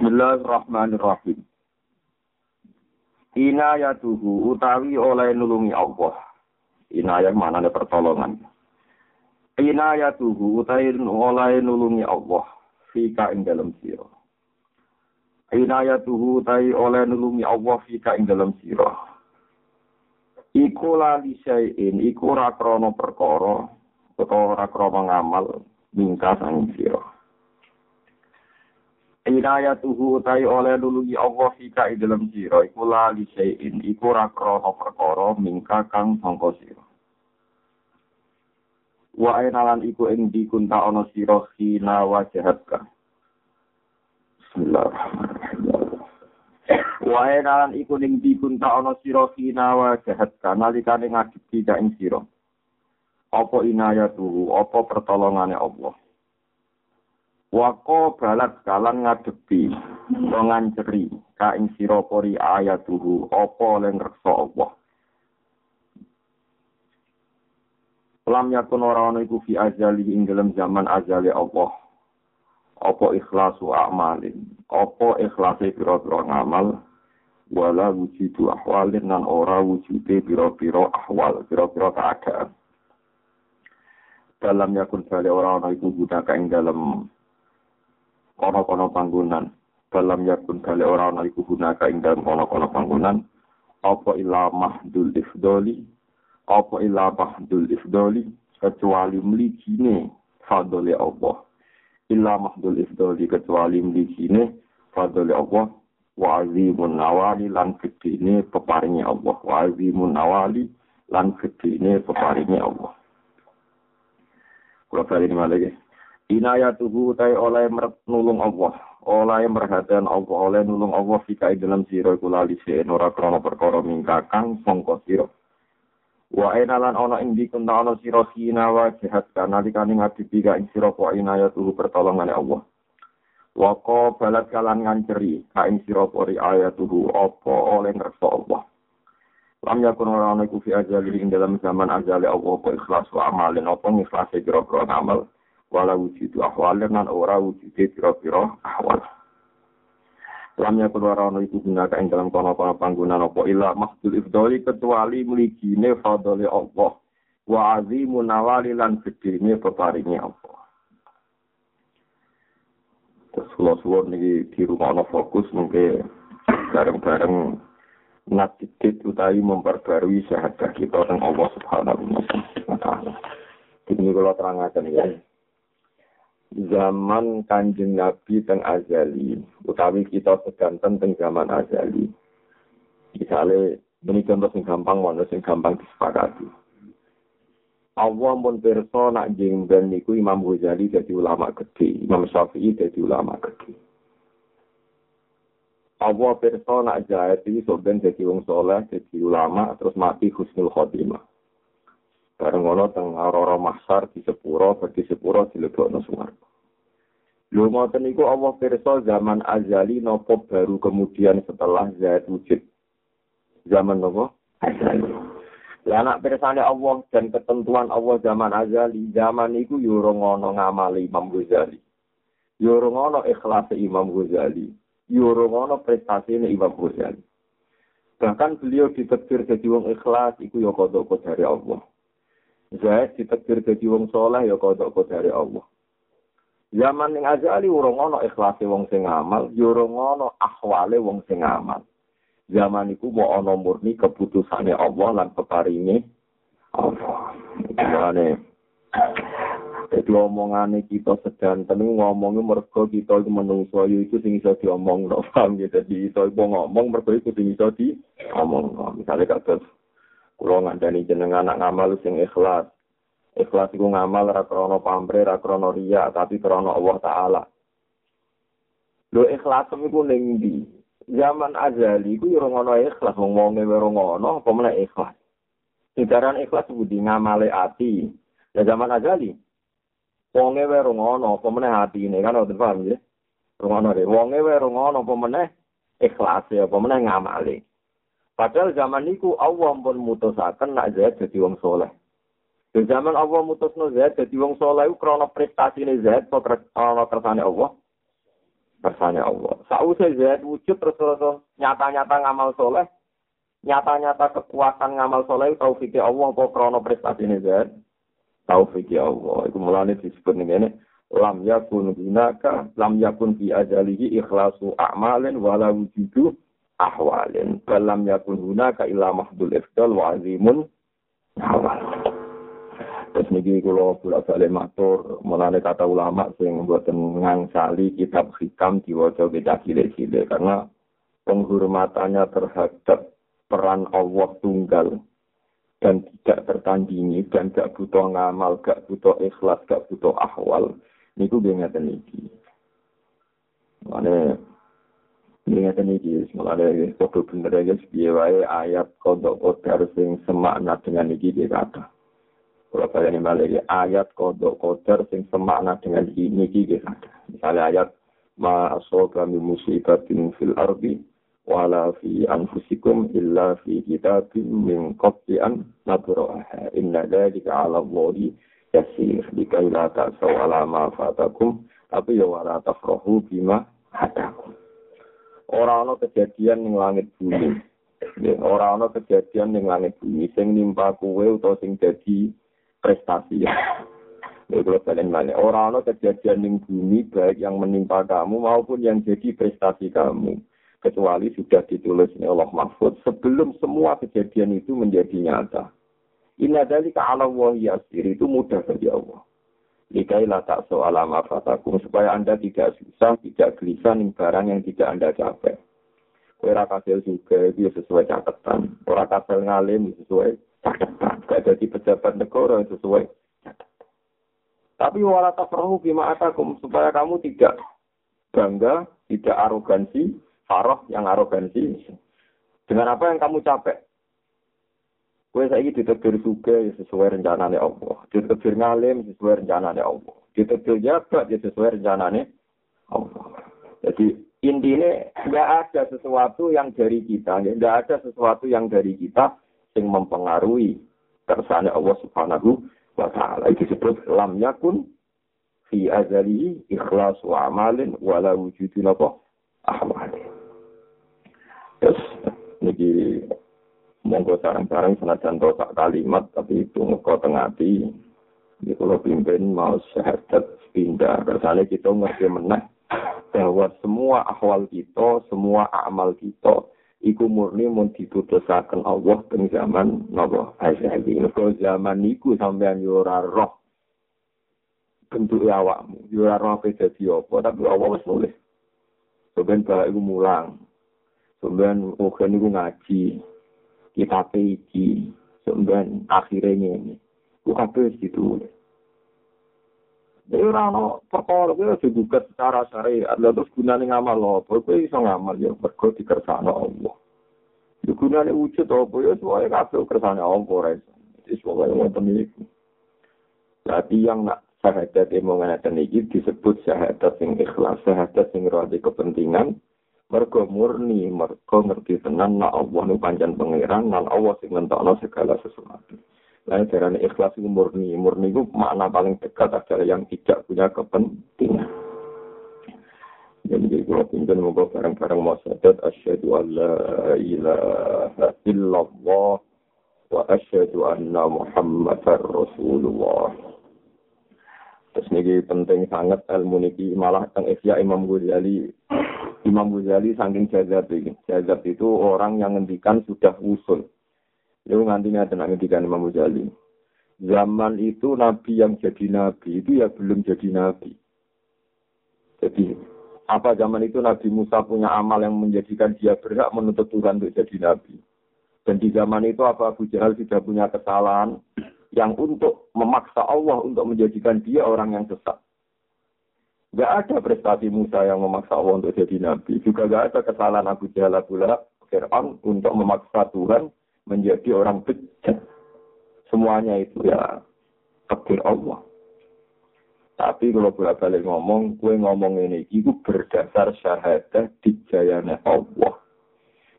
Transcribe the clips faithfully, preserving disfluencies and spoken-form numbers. Bismillahirrahmanirrahim. Inayatuhu utawi oleh nulungi Allah. Inayah maknane pertolongan. Inayatuhu utawi oleh nulungi Allah fika ing dalem sira. Inayatuhu utawi oleh nulungi Allah fika ing dalem sira. Iku la lisain iku ora krana perkara utawa ora krana ngamal mingka sang sira. Inayatuhu utai oleh nulungi Allah fika ing dalem sira iku la lisain iku ra krana perkara mingka kang sangka sira. Wa ainalan iku ing dikunta ana sira khina wajahatka. Bismillahirrahmanirrahim. Wa ainalan iku ing dikunta ana sira khina wajahatka nalikane ngadepi ka ing sira. Apa inayatuhu apa pertolongane Allah? Wako balat kalan ngadepi, longan ceri, kain siropori ayatuhu, opo lengreksa Allah. Lam yakun orang-orang iku fi azali ing dalam zaman azali Allah. Opo ikhlasu amalin, opo ikhlasi piro-piro ngamal, wala wujudu ahwalin nan ora wujudi piro-piro ahwal, piro-piro keadaan. Dalam yakun bali orang-orang iku budaka ing dalam kono-kono panggunan dalam yakun kali orang-orang iku gunaka ing dalam kono-kono panggunan apa illa mahdul ifdoli apa illa mahdul ifdoli kecuali mlikine fadli Allah illa mahdul ifdoli kecuali mlikine fadli Allah wa azimun nawali lan gedene peparinge Allah wa azimun nawali lan gedene peparinge Allah kula kali malih. Inayatuhu utai oleh nulung Allah, oleh merhatian Allah, oleh nulung Allah fika dalam sira iku lali seen ora krana perkara mingka kang sangka sira. Wa ainalan ana ing dikenta ana sira khina wa jahat kana likane ngadepi ka ing sira apa inayatuhu pertolongane Allah. Wa qabalat kalan nganceri ka ing sira apa ayatuhu apa oleh ngreksa Allah. Lam yakun ora ana iku fi ajali ing dalam zaman ajali Allah apa ikhlas wa amalin apa ikhlas kira-kira amal. Wala wujudu ahwalin nan ora wujudi pira-pira ahwal. Lamnya keluaran itu gunakan yang dalam kono-kono panggunaan apa illa mahdul ifdoli kecuali mligine fadli Allah wa azimun nawali lan gedene peparinge Allah. Terus kula suwun niki dirungokno fokus mengke bareng-bareng ngadikit utawi memperbarui syahadat kita teng Allah Subhanahu wa taala. Ini kula terangaken ya. Zaman Kanjeng Nabi teng azali utawi kita sedanten teng zaman azali. Misale menika contoh sing gampang wae sing gampang disepakati. Allah mun pirsa nak jengben niku Imam Ghazali dadi ulama gedhe, Imam Syafi'i dadi ulama gedhe. Allah pirsa nak jahat iki soben dadi wong saleh, dadi ulama terus mati husnul khotimah. Barang ono teng aroro mahsar di sepura, bagi sepura dilebokno swarga. Lho ngoten niku Allah pirsa zaman azali napa baru kemudian setelah zat wujud. Zaman napa? Azali. Lah anak pirsane Allah dan ketentuan Allah zaman azali, zaman niku yo ora ono ngamali Imam Ghazali. Yo ora ono ikhlas Imam Ghazali. Yo ora ono prestasi Imam Ghazali. Bahkan beliau ditakdir dadi wong ikhlas iku yo kodok kodare Allah. Zaid ditakdir dadi wong saleh ya kodok kodare Allah. Zaman ning azali urung ana ikhlase wong sing amal, ya urung ana ahwale wong sing amal. Zaman iku mau ana murni keputusane Allah lan peparinge Allah. Mane. Dadi omongane kita sedanten ngomongi mergo kita iku menungso iku sing iso diomong lho, paham ya dadi iso ngomong mergo iku sing iso diomong. Misale kados kulo ngandani jenengan anak ngamal sing ikhlas. Ikhlas iku ngamal ra krana pamrih, ra krana riya, tapi krana Allah taala. Lho ikhlas iku ning ndi? Zaman azali iku yo ora ana ikhlas, wong wonge ora ana apa meneh ikhlas. Sedaran ikhlas budi ngamale ati. Ya zaman azali. Wonge ora ana apa meneh atine, kan ora paham ya. Ora ana, wonge ora ana apa meneh ikhlas ya apa meneh ngamale. Padahal zaman niku Allah pun mutusaken nak Zaid dadi wong saleh. Di zaman Allah mutusno Zaid dadi wong saleh iku krana prestasine Zaid apa krana kersane Allah. Bersanya Allah. Sausai Zaid wujud terus terus nyata-nyata ngamal soleh, nyata-nyata kekuatan ngamal soleh taufiqi Allah apa krono prestasine Zaid. Taufiqi Allah. Iku mulane disebut ngene, lam yakun binaka, lam yakun fi ajalihi ikhlasu a'malin wala wujudu ahwalin. Bal lam yakun hunaka illa mahdul ifdal wa azimun hawal. Terus niki kula bolak-balik matur mulane kata ulama sing mboten ngangsali kitab hikam diwaca kitab cilik-cilik karena penghormatannya terhadap peran Allah tunggal dan tidak tertandingi dan gak butuh ngamal, gak butuh ikhlas, gak butuh ahwal niku nggih ngaten iki. Mulane nggih ngaten iki mulane kok bener ya piye wae ayat kodok-kodar sing semakna dengan iki dikata. Kalau kalian kembali ayat kodok kodar sing semakna dengan ini iki ada. Misalnya ayat ma asoka min musibatin fil ardi wala fi anfusikum illa fi kitabim min qabli an nabraha inna dzalika 'ala Allahi yasir likay la ta'saw 'ala ma fatakum tapi ya wala tafrahu bima hatakum. Ora ana kejadian ning langit bumi. Ora ana kejadian ning langit bumi sing nimpa kowe utawa sing dadi prestasi ya. Kalau kalian mana orang orang kejadian di bumi baik yang menimpa kamu maupun yang jadi prestasi kamu kecuali sudah ditulis oleh Allah Mahfud sebelum semua kejadian itu menjadi nyata. Inna dzalika 'ala Allahi yasir itu mudah bagi Allah. Likai la ta'su 'ala ma fatakum supaya anda tidak susah, tidak gelisah ning barang yang tidak anda capai. Ora kasil juga dia sesuai catatan. Ora kasil ngalim sesuai catatan, gak jadi pejabat negara sesuai catatan. Tapi wala tafrahu bima atakum supaya kamu tidak bangga, tidak arogansi, farah yang arogansi. Dengan apa yang kamu capek? Kowe saiki ditegur sugih sesuai rencanane Allah, ditegur ngalim sesuai rencanane Allah, ditegur jabat sesuai rencanane Allah. Jadi intinya enggak ada sesuatu yang dari kita, enggak ada sesuatu yang dari kita sing mempengaruhi kersane Allah Subhanahu wa taala. Iki disebut lam yakun fi azali ikhlasu amalin wala wujudil ahwal. Terus niki monggo sareng-sareng senajan sak kalimat tapi itu ngeko teng ati. Nek kula pimpin mau sehadat pindah kersane kita ngerti meneh bahwa semua ahwal kita, semua amal kita iku murni mun ditutusaken Allah teng zaman napa ajadi. Nek zaman niku sampeyan yo ora roh bentuke awakmu, yo ora roh ape dadi apa, tapi Allah wis nulis. Sampeyan bae iku mulang. Sampeyan uga niku ngaji kitab iki, sampeyan akhire ngene. Ku kabeh gitu. Yo ora ono perkara kuwi digugat secara syariat, lha terus gunane ngamal lho, kuwi iso ngamal yo mergo dikersakno Allah. Yo gunane wujud apa yo wae kabeh kersane Allah ora iso. Wis wae ngoten iki. Tapi yang nak syahadat emonan ten iki disebut syahadat sing ikhlas, syahadat sing ora di kepentingan, mergo murni, mergo ngerti tenan nek Allah nu pancen pangeran, lan Allah sing ngentokno segala sesuatu. Lain terane ikhlas itu murni, murni itu makna paling dekat adalah yang tidak punya kepentingan. Jadi kalau kita membawa barang-barang masyarakat, asyhadu an la ilaha illallah wa asyhadu anna Muhammadar Rasulullah. Terus ini penting sangat ilmu niki malah teng Ihya Imam Ghazali. Imam Ghazali saking jazab iki. Jazab itu orang yang ngendikan sudah usul. Lalu ngantinya ada nak ngendikan Imam Ghazali. Zaman itu Nabi yang jadi Nabi itu ya belum jadi Nabi. Jadi apa zaman itu Nabi Musa punya amal yang menjadikan dia berhak menuntut Tuhan untuk jadi Nabi. Dan di zaman itu apa Abu Jahal sudah punya kesalahan yang untuk memaksa Allah untuk menjadikan dia orang yang sesat. Gak ada prestasi Musa yang memaksa Allah untuk jadi Nabi. Juga gak ada kesalahan Abu Jahal Abu Lahab Fir'aun untuk memaksa Tuhan menjadi orang bejat. Semuanya itu ya takdir Allah. Tapi kalau bolak-balik ngomong, gue ngomong ini itu berdasar syahadah dijayane Allah.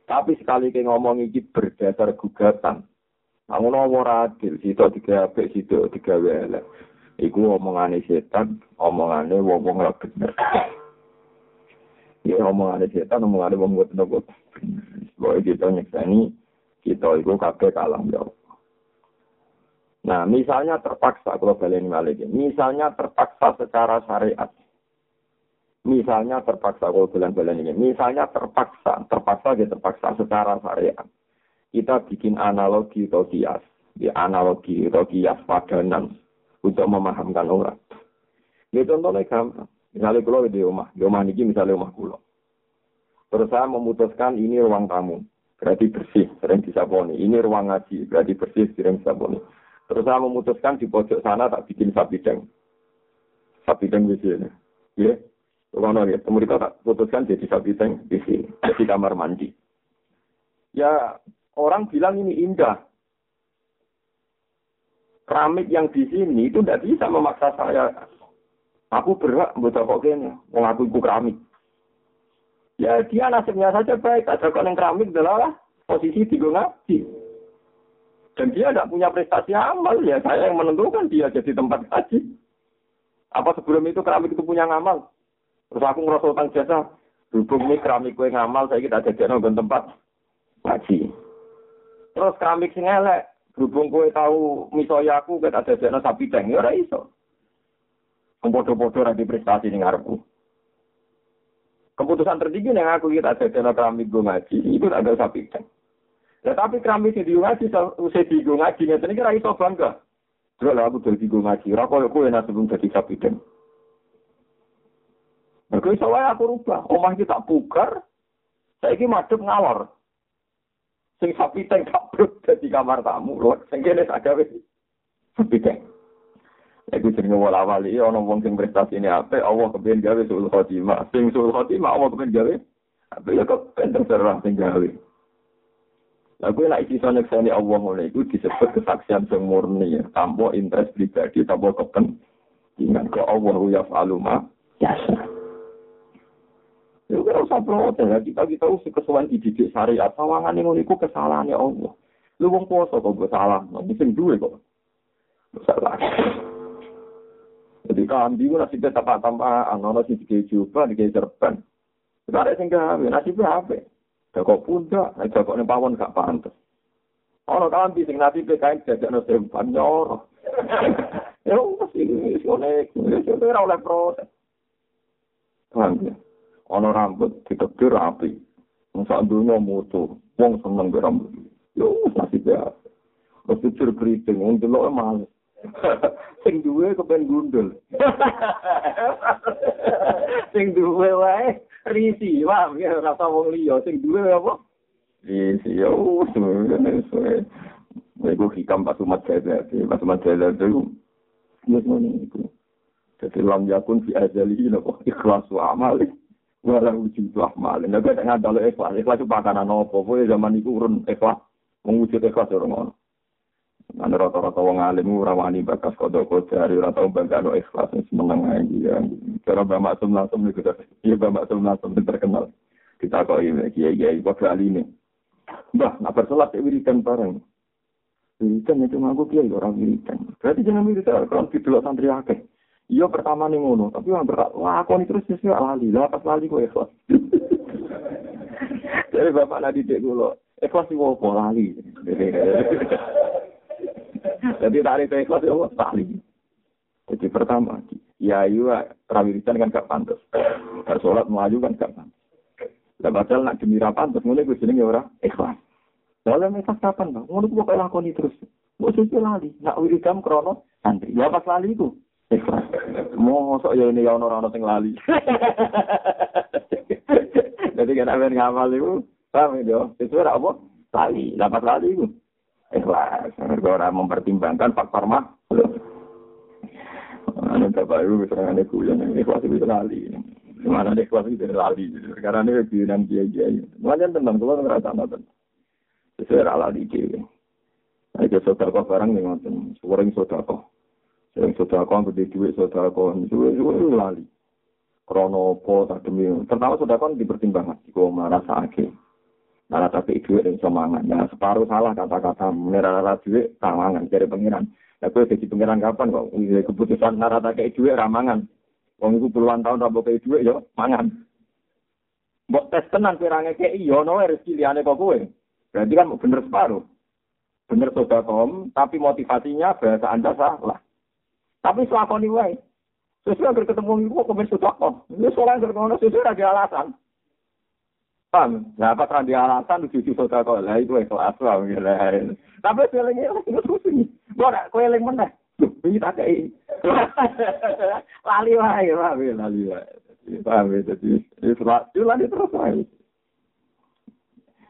Tapi sekali ke ngomong ini berdasar gugatan. Namun Allah adil, situ tiga abek, situ tiga welek. Itu omongannya setan, omongannya wong-wong lah bener. Ini omongan setan, omongan wong gotok. Sebab kita nyekseni, kita itu kabeh kalah jauh. Nah, misalnya terpaksa, kalau baleni malih. Misalnya terpaksa secara syariat. Misalnya terpaksa, kalau baleni ini. Misalnya terpaksa, terpaksa dia terpaksa secara syariat. Kita bikin analogi atau kias. Ya, analogi atau kias padanan untuk memahamkan orang. Ya, contohnya gampang. Misalnya kalau di rumah, di rumah ini misalnya rumah kula. Terus saya memutuskan ini ruang tamu, berarti bersih, sering disaboni. Ini ruang ngaji, berarti bersih, sering disaboni. Terus saya memutuskan di pojok sana tak bikin sabidang. Sabidang di sini. Ya, kalau ya, mereka tak putuskan jadi sabidang di sini, di kamar mandi. Ya, orang bilang ini indah. Keramik yang di sini itu tidak bisa memaksa saya. Aku berhak buta kokenya, mengaku keramik. Ya dia nasibnya saja baik, ada konen keramik adalah posisi tiga ngaji. Dan dia tidak punya prestasi amal, ya saya yang menentukan dia jadi tempat ngaji. Apa sebelum itu keramik itu punya ngamal? Terus aku ngerasa utang jasa, berhubung ini keramik gue ngamal, saya kita jadikan tempat ngaji. Terus keramik sing elek, berhubung gue tahu misoya aku, kita jadikan sapi deng, ya udah iso. Bodoh-bodoh nanti prestasi ini ngarepku. Keputusan tertinggi yang aku kita ada dalam keramik gue ngaji, itu ada sapi kan. Ya, tapi keramik yang diungaji, saya diungaji, ya ini kira iso bangga. Juga lah aku dari diungaji, rako aku enak sebelum dari sapi kan. Maka iso wae aku rubah, omah ini tak pugar, saya ini madep ngalor. Sing sapi kan kabrut dari kamar tamu, loh. Sing kene tak gawe sapi kan. Aku sering ngawal-awali, ana wong sing prestasi ini apik, Allah kepen gawe sul khotimah. Sing sul khotimah Allah kepen gawe. Apik ya kepen terserah sing gawe. Lah kuwi nek iso nyekseni Allah ngene iku disebut kesaksian sing murni, tanpa interes pribadi, tanpa kepentingan. Kok Allah ya faluma yasa. Yo ora usah protes, kita kita usah kesuwen dididik syariat. Sawangane ngene iku kesalahane Allah. Lu wong poso kok salah, mesti sing duwe kok. Salah. Jadi kan di mana kita tampak-tampak anak-anak si kejuba di kejerban. Kita ada singgahan, nasibnya apa? Joko punca, Joko nempawan gak pantas. Orang kan di sing nasib P K M jajak nasi panjor. Ya masih sionek, sionek oleh protes. Kan, orang rambut ditegur api. Masa dunia mutu, wong seneng berambut. Yo nasibnya, masih cerberiting, wong delok malas. Sing duwe kepen gundul. Sing duwe wae risi, wah ya rasa wong liya sing duwe apa? Risi yo, semen semen. Nego hikam batu matela, batu matela itu. Yes moni iku. Tapi lam yakun fi ajali ila ikhlas wa amali wa la wujud amal. Nek ana dalil ikhlas, ikhlas pakanan opo? Kowe zaman iku urun ikhlas, wujud ikhlas ora ngono. Ana rata-rata wong alim ora wani bakas kodho-kodho ari ora tau banggano ikhlas semeneng ae ya. Cara Mbak Maksum langsung niku ta. Ya Mbak Maksum langsung terkenal. Kita kok iki kiai-kiai kok aline. Mbah, nak bersolat wiridan bareng. Wiridan itu ngaku kiai ora wiridan. Berarti jeneng wiridan kan didelok santri akeh. Iya pertama ning ngono, tapi wong berat. Wah, kon terus wis lali. Lah pas lali kok ikhlas. Dari bapak lali dek kula. Ikhlas iku opo lali. Jadi tadi saya ikhlas ya Allah, tali. Jadi pertama, ya iya, terawiritan kan gak pantas. Bersolat melaju kan gak pantas. Dan padahal nak gembira pantas, mulai gue jeneng ya orang ikhlas. Lalu ikhlas kapan, Bang? Mulai gue lakoni terus. Gue susul lali, nak wiridam krono, nanti. Ya pas lali itu, ikhlas. Mosok ya ini ya orang-orang yang lali. Jadi kan amin ngamal itu, paham ya? Sesuai apa? Lali, dapat lali itu. Ikhlas, orang mempertimbangkan faktor mah. Anu bapak ibu misalnya ada kulian, ikhlas itu lali. Mana ada ikhlas itu lali. Karena ini kebiasaan dia aja. Macam tentang tuan merasa macam. Sesuai lali dia. Ada saudara barang dengan seorang saudara. Seorang saudara berdiri dua saudara dua dua lali. Kronopo tak demi. Pertama saudara dipertimbangkan. Kau merasa agak. Nara tapi duit yang semangat. Nah separuh salah kata-kata. Nara duit ramangan dari pengiran. Nah gue jadi pengiran kapan kok? Keputusan nara tak duit ramangan. Wong itu puluhan tahun tak pakai duit ya, mangan. Mbok tes tenan pirange kei yo ono rezeki liyane kok kowe. Berarti kan bener separuh. Bener sedekahom, tapi motivasinya bahasa Anda salah. Tapi selakoni wae. Sesuai agar ketemu ibu kok bener sedekah. Wis ora ngono sesuai ra alasan. Paham? Lah apa kan dia alasan lucu-lucu sedekah. Lah itu itu asal ngene. Tapi selinge itu susih. Ora kowe eling meneh. Duh, iki tak kei. Lali wae, wae lali wae. Paham ya, jadi itu lagi terus lagi.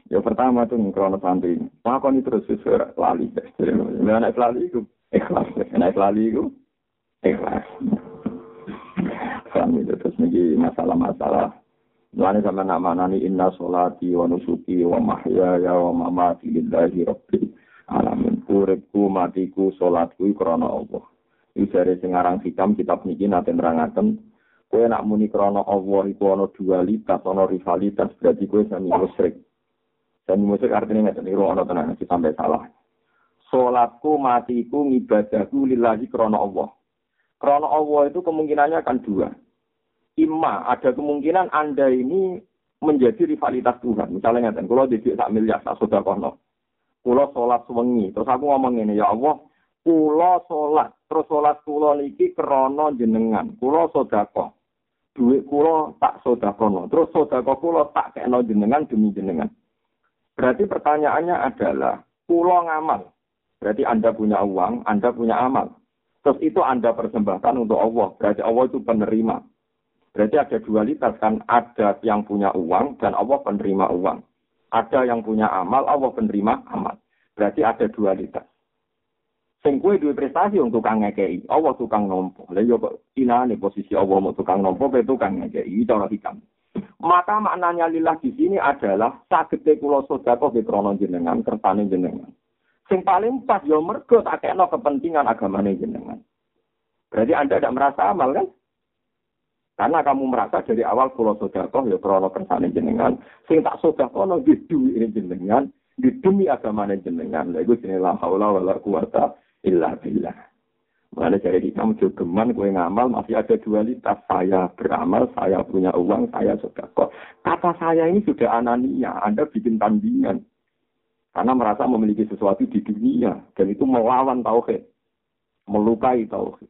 Ya pertama itu kalau santri, lakon itu terus sesuai lali. Bila naik lali itu, ikhlas. Naik lali itu, ikhlas. Paham itu terus lagi masalah-masalah. Bila sampai nak manani inna sholati wa nusuki wa mahyaya wa mamati lillahi rabbil alamin. Uripku, matiku, sholatku, krana Allah. Itu dari singarang hikam, kitab niki nanti nerangaken. Kowe nak muni krana Allah iku ana dualitas, ana rivalitas, berarti kowe sami musyrik. Sami musyrik artine nek niru ana tenan iki sampai salah. Salatku, matiku, ibadahku lillahi krana Allah. Krana Allah itu kemungkinannya akan dua. Ima ada kemungkinan Anda ini menjadi rivalitas Tuhan. Misalnya ngeten, kula dhewe sak miliar sak sedekahno. Kula salat wengi, terus aku ngomong ngene, ya Allah, kula salat, terus salat kula niki krana jenengan. Kula sedekah. Duit kula tak sodakono, terus sodako kula tak kena jenengan demi jenengan. Berarti pertanyaannya adalah, kula ngamal. Berarti Anda punya uang, Anda punya amal. Terus itu Anda persembahkan untuk Allah. Berarti Allah itu penerima. Berarti ada dualitas kan, ada yang punya uang dan Allah penerima uang. Ada yang punya amal, Allah penerima amal. Berarti ada dualitas. Sing kuwi duwe prestasi untuk tukang ngekei, Allah tukang nompo. Lha yo inane posisi Allah mau tukang nompo, pe tukang ngekei cara hikam. Maka maknanya lillah di sini adalah sagete kula sedekah ge krana jenengan, kersane jenengan. Sing paling pas yo mergo tak kena kepentingan agamane jenengan. Berarti Anda tidak merasa amal kan? Karena kamu merasa dari awal kula sedekah yo krana kersane jenengan, sing tak sedekahno ge duwe jenengan, demi agamane jenengan. Lha iku jenenge la haula wala quwata illa billah. Mulane cari di kamu jogeman kowe ngamal masih ada dualitas, saya beramal, saya punya uang, saya sedekah. Kata saya ini sudah anania, Anda bikin tandingan. Karena merasa memiliki sesuatu di dunia dan itu melawan tauhid. Melukai tauhid.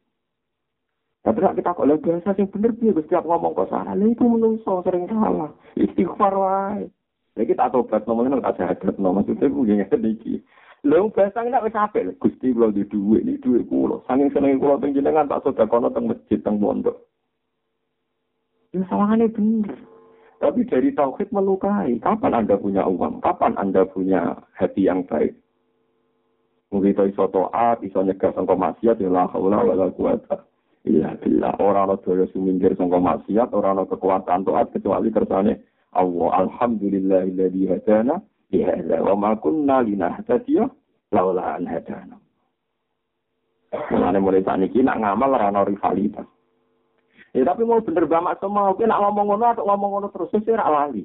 Tapi nek kita kok lha biasa sing bener piye Gusti aku ngomong kok salah. Lha iku menungso sering salah. Istighfar wae. Lha kita tobat nomene tak sehat nomene maksud e ku ngene iki. Lho basang nek wis apik Gusti kula duwe dhuwit iki dhuwit kula saking senenge kula teng jenengan tak sedekahno teng masjid teng pondok. Yo salahane bener. Tapi dari tauhid melukai. Kapan Anda punya uang? Kapan Anda punya hati yang baik? Mungkin itu iso taat, iso nyegah sangka maksiat ya la haula wala quwata illa billah. Ora ana daya sumingkir sangka maksiat, ora ana kekuatan taat kecuali kersane Allah. Alhamdulillahilladzi hadana lihada wa ma kunna linahtadiya laula an hadana. Mulane mulai saniki nak ngamal ora ana rivalitas. Ya tapi mau bener bamak semua, oke nak ngomong ngono atau ngomong ngono terus wis ora lali.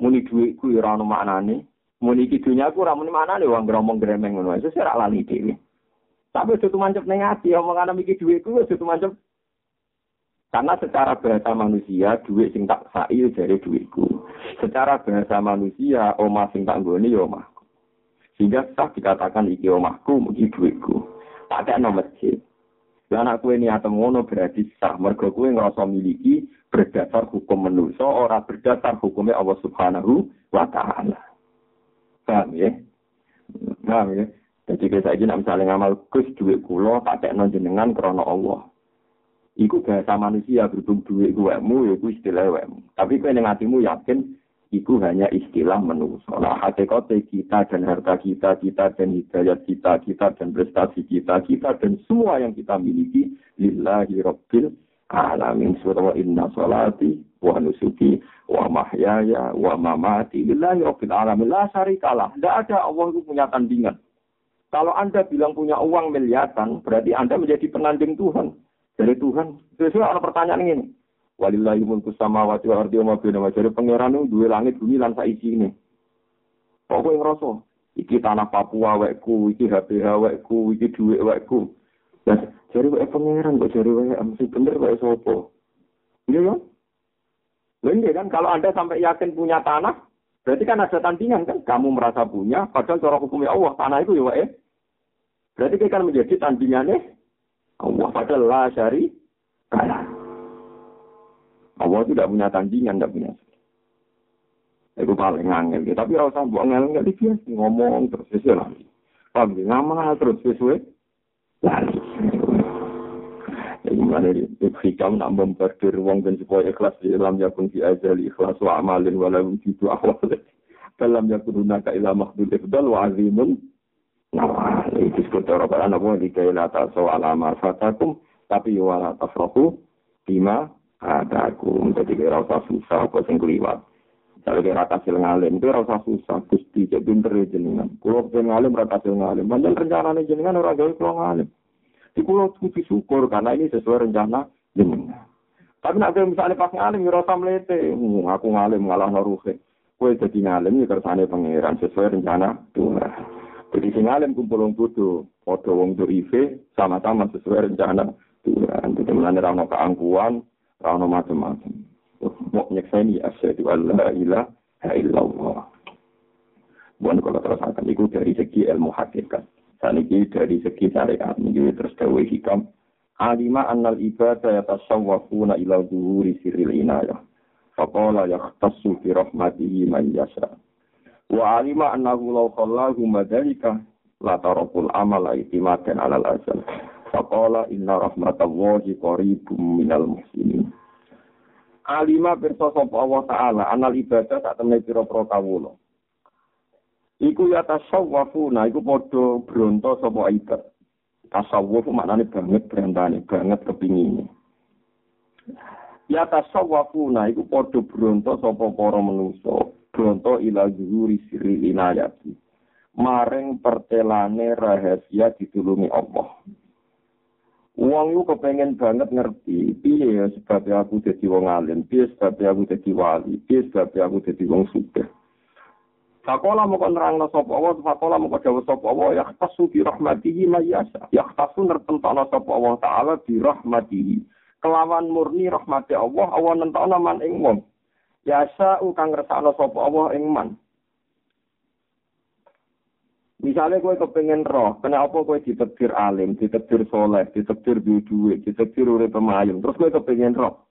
Muni dhuwitku ora ana maknane, muni iki dunyaku ora muni maknane wong ngomong gremeng ngono wis ora lali dhewe. Tapi aja tumancep ning ati omongan iki dhuwitku wis tumancep. Karena secara bahasa manusia, duit sing tak sa'i dari duitku. Secara bahasa manusia, omah sing tak nggone ya omahku. Sehingga sah dikatakan iki omahku, iki duitku. Tak tekno masjid. Lah nek kowe niat ngono berarti sah, mergo kowe ngrasa miliki berdasar hukum manusia, ora berdasar hukumnya Allah Subhanahu wa taala. Paham ya? Paham ya? Jadi kita iki nek misale ngamal Gus duit kula tak tekno jenengan krana Allah. Iku bahasa manusia berhubung duit kuwemu, iku istilah kuwemu. Tapi kau dengan hatimu yakin, iku hanya istilah manusia. Nah, hakikat kita dan harta kita, kita dan hidayat kita, kita dan prestasi kita, kita dan semua yang kita miliki, lillahi rabbil alamin. Subhanallah, inna salati wa nusuki wa mahyaya wa mamati lillahi rabbil alamin. La syarikalah. Tidak ada Allah itu punya tandingan. Kalau Anda bilang punya uang miliaran, berarti Anda menjadi penanding Tuhan. Dari Tuhan, sesuai ada pertanyaan ini. Walillahi mulku samawati wal ardi wa ma bainahuma. Jadi pangeran duwe langit bumi lan saisine. Kok kowe ngrasa iki tanah Papua wekku, iki H P H wekku, iki dhuwit wekku. Lah jare wae pangeran kok jare wae mesti bener wae sapa. Nggih yo. Lengge kan, kalau Anda sampai yakin punya tanah, berarti kan ada tandingan kan? Kamu merasa punya, padahal cara hukumnya Allah, tanah itu ya wae. Berarti kita kan menjadi tandingannya Allah, padahal la syari kalah. Allah itu tidak punya tandingan, tidak punya. Itu paling angel, gitu. Tapi rasa buang angel nggak dibiasa ngomong terus sesuai lagi. Paham nggak ngamal terus sesuai lagi. Jadi ikhtikam nak memperdir wong dan supaya ikhlas di dalam yakun fi ajali ikhlas wa amalin walau jitu awal dalam yakun naka ila mahdul ifdal wa azimun nawal itu sekitar apa anak wong dikailah tak soal amal fatakum tapi wala tafrohu bima adakum jadi rasa susah apa yang keliwat kalau kira kasil ngalim itu rasa susah gusti jadi pinter jenengan kalau ngalim rasa kasil ngalim padahal rencananya jenengan ora gawe kalau ngalim. Di pulau itu syukur karena ini sesuai rencana jenengan. Tapi nak kalau misalnya pas ngalim, ya rasa melete. Aku ngalim ngalah naruhe. Kue jadi ngalim, ya kersane pangeran sesuai rencana Tuhan. Jadi si ngalim kumpul wong bodho, padha wong durive, sama-sama sesuai rencana Tuhan. Jadi menane ra ono keangkuhan, ra ono macam-macam. Mok nyekseni asyhadu alla ilaha illallah. Bukan kalau terasakan itu dari segi ilmu hakikat. Saniki dari segi syariat ini terus dawuh hikam alima annal ibadah yatasawwafuna ila zuhuri sirril inayah faqala yakhtassu bi rahmatihi man yasha wa alima annahu law khallahu madalika la tarqul amala itimakan alal asal faqala inna rahmatallahi qaribum minal muhsinin alima pirsa sapa Allah taala annal ibadah sak temne pira-pira kawula iku ya tasawwufuna, iku podo bronto sapa ibad. Tasawwuf maknane banget brantane, banget kepingine. Ya tasawwufuna, iku podo bronto sapa para manusa, bronto ila zuhuri sirril inayati. Maring pertelane rahasia ditulungi Allah. Wong iku kepengin banget ngerti piye sebab aku dadi wong alim, piye sebab aku dadi wali, piye sebab aku dadi wong sugih. Fakola moko nerangna sapa wa fakola moko dawuh sapa wa yaqtasu bi rahmatihi may yasha yaqtasu nertentana sapa wa taala bi rahmatihi kelawan murni rahmati Allah Allah nentana man ing wong yasha kang ngersakna sapa wa ing man misale kowe kepengin roh kena apa kowe ditedir alim ditedir saleh ditedir duwe ditedir urip pemayung terus kowe kepengin roh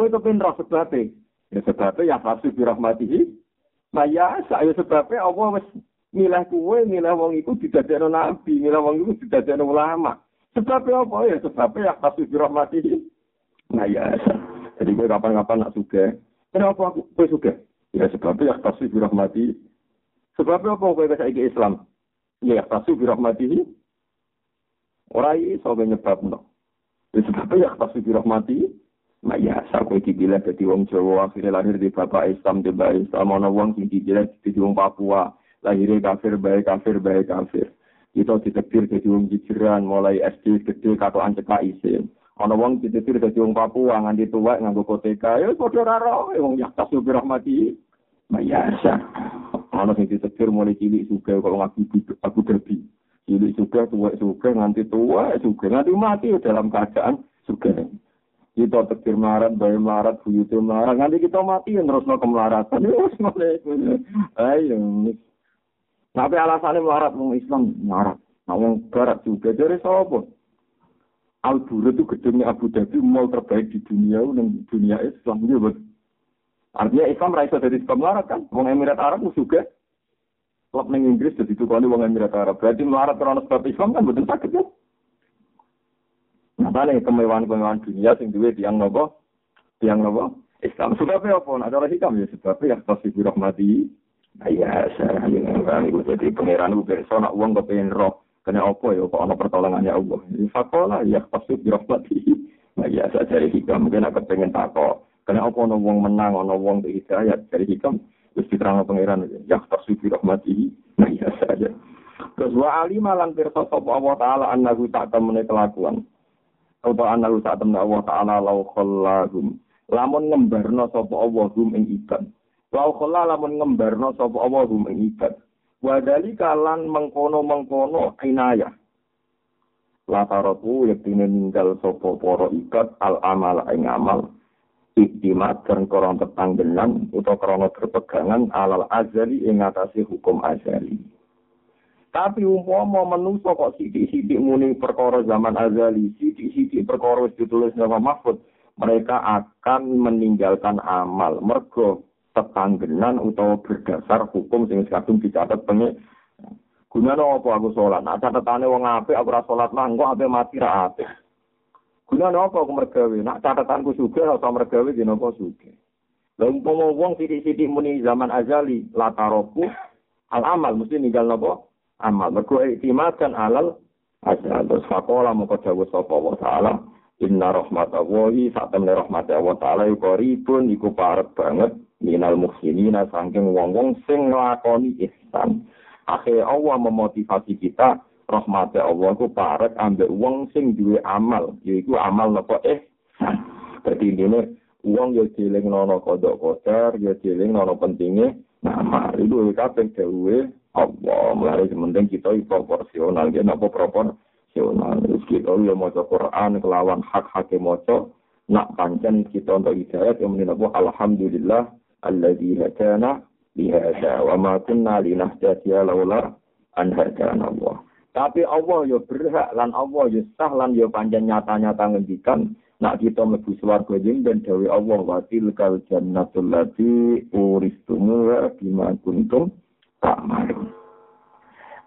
kowe kepengin roh sebabe ya sebabe yaqtasu bi rahmatihi Maya saya sebabnya Allah milah kue, milah wong itu didadekno nabi, milah wong itu didadekno ulama. Sebabnya apa ya? Sebabnya yaktasu bi rahmatihi. Maya saya. Jadi gue kapan-kapan nak suka. Kenapa aku gue suka? Ya sebabnya yaktasu bi rahmatihi. Sebabnya apa gue bisa ikut Islam? Ya yaktasu bi rahmatihi. Orang ini soalnya nyebab no. Ya sebabnya yaktasu bi rahmatihi. Maya, aku dibilang jadi wong Jawa, akhirnya lahir di bapak Islam, di bapak Islam, ada wong yang dibilang jadi wong Papua, lahirnya kafir, baik kafir, baik kafir. Kita ditektir jadi wong jijiran, mulai S D, gede, katoan cekak isin. Ada wong ditektir jadi wong Papua, nganti tua, nganggo koteka, ya bodoh raro, wong yaktasu bi rahmatihi. Maya, ada yang ditektir mulai cilik juga, kalau aku derbi. Cilik juga, tua juga, nganti tua juga, nganti mati dalam keadaan juga. Kita tekir marat, bayi marat, buyutu marat, nanti kita mati, terus no kemelaratan. Terus no kemelaratan. Ayo. Tapi alasannya melarat, orang Islam melarat. Orang Barat juga, dari siapa? Al-Bura itu gedungnya Abu Dhabi, mal terbaik di dunia, dan dunia Islam. Artinya Islam raisa dari sebab melarat kan? Orang Emirat Arab juga. Klub di Inggris, jadi tukang orang Emirat Arab. Berarti melarat karena sebab Islam kan, betul sakit kan? Makanya kemewahan-kemewahan dunia sing duwe tiang nopo, tiang nopo. Islam sebabnya apa? Ada orang hikam ya sebabnya yaktasu bi rahmatihi. Ayah saya nggak ikut jadi pangeran itu besok nak uang kepengen roh. Kena apa ya? Kok ada pertolongannya Allah? Fakola yaktasu bi rahmatihi. Ayah saya cari hikam mungkin aku pengen takok. Kena apa ada uang menang, ada uang dihidayat cari hikam. Terus diterangkan pangeran yaktasu bi rahmatihi. Ayah saya. Terus wa alima lan pirsa sapa Allah taala annahu tak temene kelakuan. Apa ana rusak temen Allah taala law khallahum lamun ngembarno sapa Allah hum ing ibad law khalla lamun ngembarno sapa Allah hum ing ibad wa dalika lan mengkono-mengkono inayah la taroku yektine ninggal sapa para ibad al amal ing amal Iktimat dan korong tetanggenan atau korong terpegangan alal azali ingatasi hukum azali. Tapi umpama manusia kok sidik-sidik muni perkara zaman azali, sidik-sidik perkara ditulis nama Mahfud, mereka akan meninggalkan amal mergo tetanggenan atau berdasar hukum sing kadung dicatet pengen. Gunane apa aku salat? Nek catetane wong apik aku ora salat mah engko ape mati ra apik. Gunane apa aku mergawe? Nek catetanku sugih ora mergawe dinapa sugih. Lah umpama wong sidik-sidik muni zaman azali lataroku al amal mesti ninggal napa? Amal mergo iktimatkan alal azal. Faqala moko dawuh sapa wa ta'ala inna rahmatallahi satamna rahmatallahi ta'ala qaribun iku parep banget minal muhsinina saking wong-wong sing nglakoni ihsan. Akhir Allah memotivasi kita, rahmati Allah ku parek ambek wong sing duwe amal, yaiku amal napa eh. Dadi dene wong yo dieling ana kodok kotor, yo dieling ana pentinge amal. Iku kabeh dawuhe Allah, mulai penting kita proporsional, yen apa proporsional. Kita yo maca Quran kelawan hak-hake maca, nak pancen kita untuk hidayah yo menapa alhamdulillah alladzi hadana lihada wa ma kunna linahtadiya laula an hadana Allah. Tapi Allah ya berhak lan Allah ya sah lan ya pancen nyata-nyata ngendikan nak kita mlebu swarga jeng dan dawuh Allah wa tilkal jannatul lati uristum wa bima kuntum ta'malun.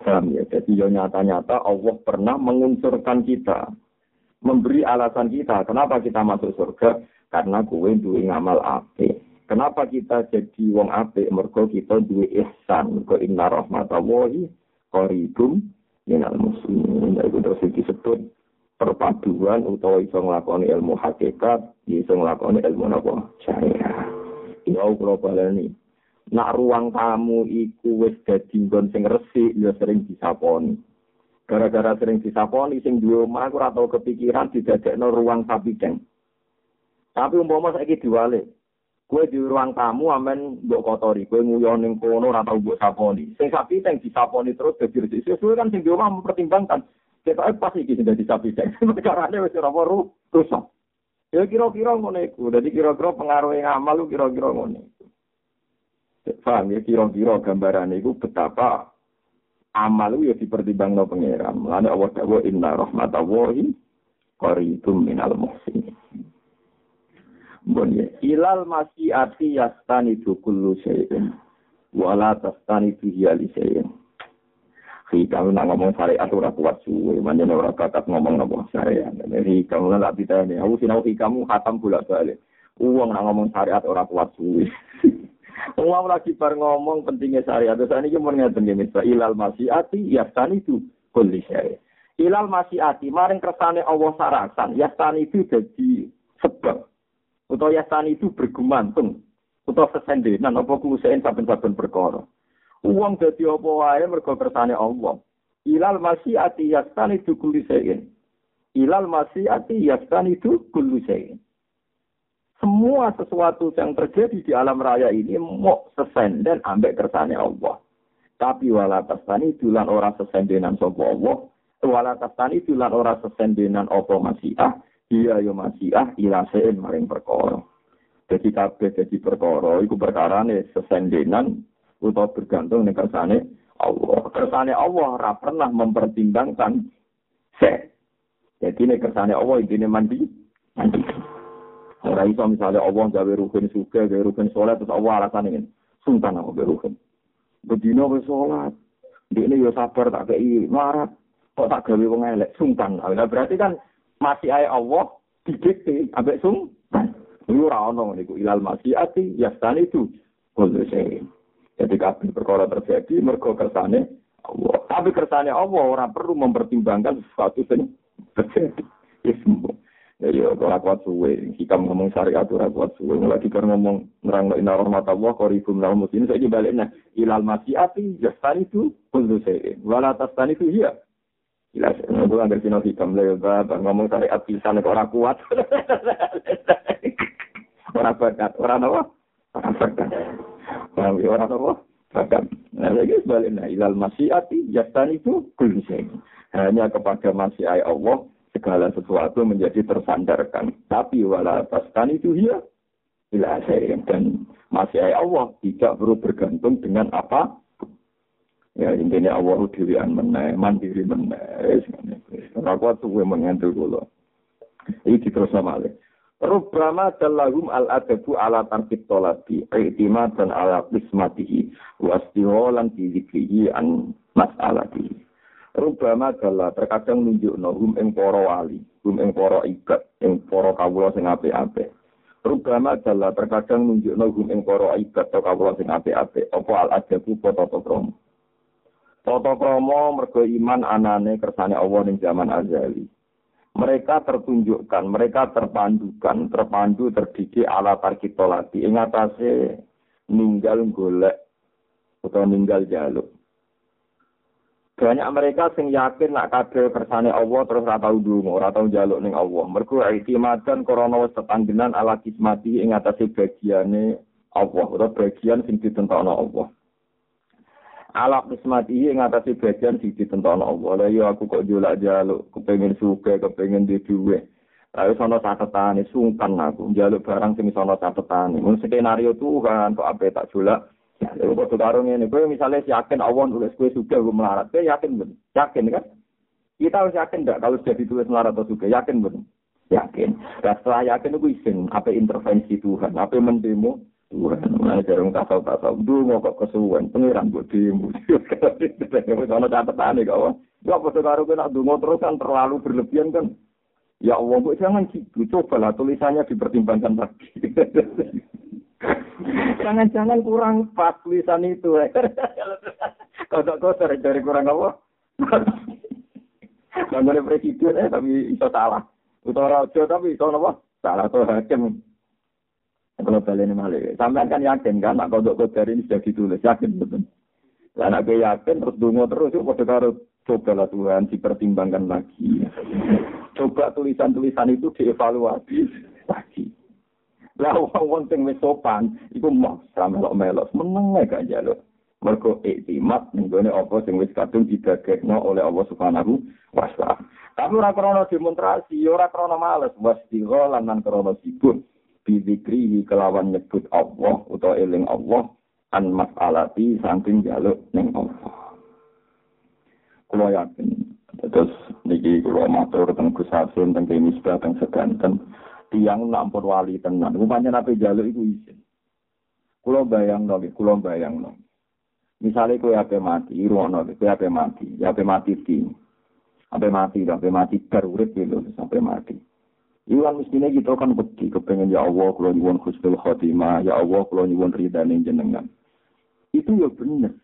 Paham ya, jadi ya nyata-nyata Allah pernah mengunsurkan kita, memberi alasan kita kenapa kita masuk surga, karena kowe duwe amal apik. Kenapa kita jadi wong apik? Mergo kita duwe ihsan. Mergo inna rahmatallahi qaribum minal muslimin. Iku terus disebut perpaduan utawa iso nglakoni ilmu hakikat, iso nglakoni ilmu napa? Syariah. Ya kula baleni. Nak ruang tamu iku wis dadi nggon sing resik ya sering disaponi. Gara-gara sering disaponi sing duwe omah ora tau kepikiran didadekno ruang sapideng. Tapi umpama saiki diwale kowe di ruang tamu amen mbok kotori, kowe nguyon ning kono ora tau mbok saponi. Sing sapiteng disaponi terus dadi resik. Kowe kan sing di omah mempertimbangkan, ketoke pas iki sing dadi sapiteng. Perkarane wis ora weruh, rusak. Ya kira-kira ngono iku. Dadi kira-kira pengaruhe amal lu kira-kira ngono iku. Paham ya kira-kira gambarane iku betapa amal lu ya dipertimbangno pangeran. Lan Allah dawuh inna rahmatallahi qaribum minal muhsinin. Bonye ilal masih ati yastani kullu syai'in wala tastani fihi alisain. Kita nak ngomong syariat ora kuat suwe, manjane ora kakat ngomong napa syariat. Jadi kalau lak ditane, aku sinau iki kamu khatam bolak-balik. Wong nak ngomong syariat ora kuat suwe. Wong lagi bar ngomong pentingnya syariat. Terus niki mun ngeten nggih, ilal masih ati yastani kullu syai'in. Ilal masih ati maring kersane Allah sarasan, yastani itu dadi sebab utawa yastani itu bergumantung utawa kesendenan apa kuwusain saben-saben perkara. Wong dadi apa wae mergo kersane Allah. Ilal masyiati yastani itu kulisain. Ilal masyiati yastani itu kulisain. Semua sesuatu yang terjadi di alam raya ini mok sesenden ambek kersane Allah. Tapi wala tastani dulan ora sesendenan sapa Allah, wala tastani dulan ora sesendenan apa masyiah. Iya yo masyiah ilasen maring perkara. Dadi kabeh dadi perkara iku perkarane sesendenan utawa bergantung ning kersane Allah. Kersane Allah ora pernah mempertimbangkan se. Dadi nek kersane Allah intine mandi mandi. Ora iso misale Allah gawe rukun suka, gawe rukun salat terus Allah alasane ngene. Suntan apa rukun. Bedino wis salat. Dene yo sabar tak kei marat. Kok tak gawe wong elek suntan. Lah berarti kan masih ayat Allah didikte ambek sum lu ora ono niku ilal masyiati yastani tu kudu sing ketika perkara terjadi mergo kersane Allah. Tapi kersane Allah ora perlu mempertimbangkan sesuatu sing terjadi ismu ya ora kuat suwe iki kamu ngomong syariat ora kuat suwe lagi karena ngomong nerangno inna rahmatallahi qaribum minal muhsinin saiki balikna ilal masyiati yastani tu kudu sing wala tastani tu hiya. Jelas, bukan dari sini kita melihat ngomong syariat pisan orang kuat, orang berkat, orang apa? Orang berkat, orang apa? Berkat. Nah, lagi sebaliknya, ilal masyiati jastan itu kulisin. Hanya kepada masyiah Allah segala sesuatu menjadi tersandarkan. Tapi wala tastan itu dia Ila sayang dan masih Allah tidak perlu bergantung dengan apa. Ya intinya Allah dirian meneh, mandiri meneh. Ora kuat kuwi mengantul kula. Iki terus samale. Rubbama tallahum al-adabu ala tarkit tolabi, i'timadan ala qismatihi, wastiholan dizikrihi an mas'alatihi. Rubbama tallah, terkadang nunjukna hum ing para wali, hum ing para ibad, ing para kawula sing apik-apik. Rubbama tallah, terkadang nunjukna hum ing para ibad, atau kawula sing apik-apik, apa al-adabu pototokrama. Potokrama mergo iman anane kersane Allah ning zaman azali. Mereka tertunjukkan, mereka terpandukan, terpandu, terdidik ala target tolati. Ingatase ninggal golek atau ninggal jaluk. Banyak mereka sing yakin nak kabeh kersane Allah terus ora tau ndonga, ora tau njaluk ning Allah. Mergo iktimadan krana wis tetanggenan ala kismati ingatase bagiane Allah, utawa bagian sing ditentokno Allah. Alak kismati ing atase bagian sing ditentokno Allah. Lah ya aku kok njolak njaluk kepengin sugih, kepengin duwe. Lah wis ana catetane sungkan aku njaluk barang sing ana catetane. Mun skenario Tuhan kok ape tak jolak. Ya lha kok karo ngene, kowe misale yakin Allah nulis kowe sugih kok melarat. Kowe yakin ben? Yakin kan? Kita harus yakin ndak kalau sudah ditulis melarat atau sugih? Yakin ben? Yakin. Setelah yakin iku isin ape intervensi Tuhan, ape mendemo Tuhan, mana jarang tak tahu tak tahu. Dulu ngokok kesuwen, pengiran buat dimu. Kalau sana catatan nih kawan. Gak perlu taruh kena dungo terus kan terlalu berlebihan kan. Ya Allah, buat jangan gitu. Cobalah tulisannya dipertimbangkan lagi. Jangan-jangan kurang pas tulisan itu. Kotor-kotor dari kurang apa? Jangan presiden eh tapi itu salah. Utara Jawa tapi itu apa? Salah tuh hakim. Kalau balen malih, sampean kan yakin kan nak kodok-kodok ini sudah ditulis, yakin betul. Lah nak kowe yakin terus donga terus yo padha karo cobalah Tuhan dipertimbangkan lagi. Coba tulisan-tulisan itu dievaluasi lagi. Lah wong sing wis sopan iku maksa melok-melok meneng ae gak njaluk. Mergo iktimat nggone apa sing wis kadung didagekno oleh Allah Subhanahu wa taala. Tapi ora krana demonstrasi, ora krana males, mesti lan nang krana sibuk. Bidikrihi kelawan nyebut Allah atau eling Allah an mas'alati saking jaluk ning Allah. Kulo yakin terus niki kulo matur teng Gus Hasan teng Misbah teng sedanten tiyang nampun wali tenan. Rupane ape jaluk iku isin. Kulo bayangno, kulo bayangno. Misale kowe ape mati, rono kowe ape mati, ya ape mati ti. Ape mati, ape mati terurip lho sampai mati. Iwan mestinya kita kan beti kepengen ya Allah kalau nyuwun khusnul khotimah, ya Allah kalau nyuwun ridane jenengan. Itu ya bener.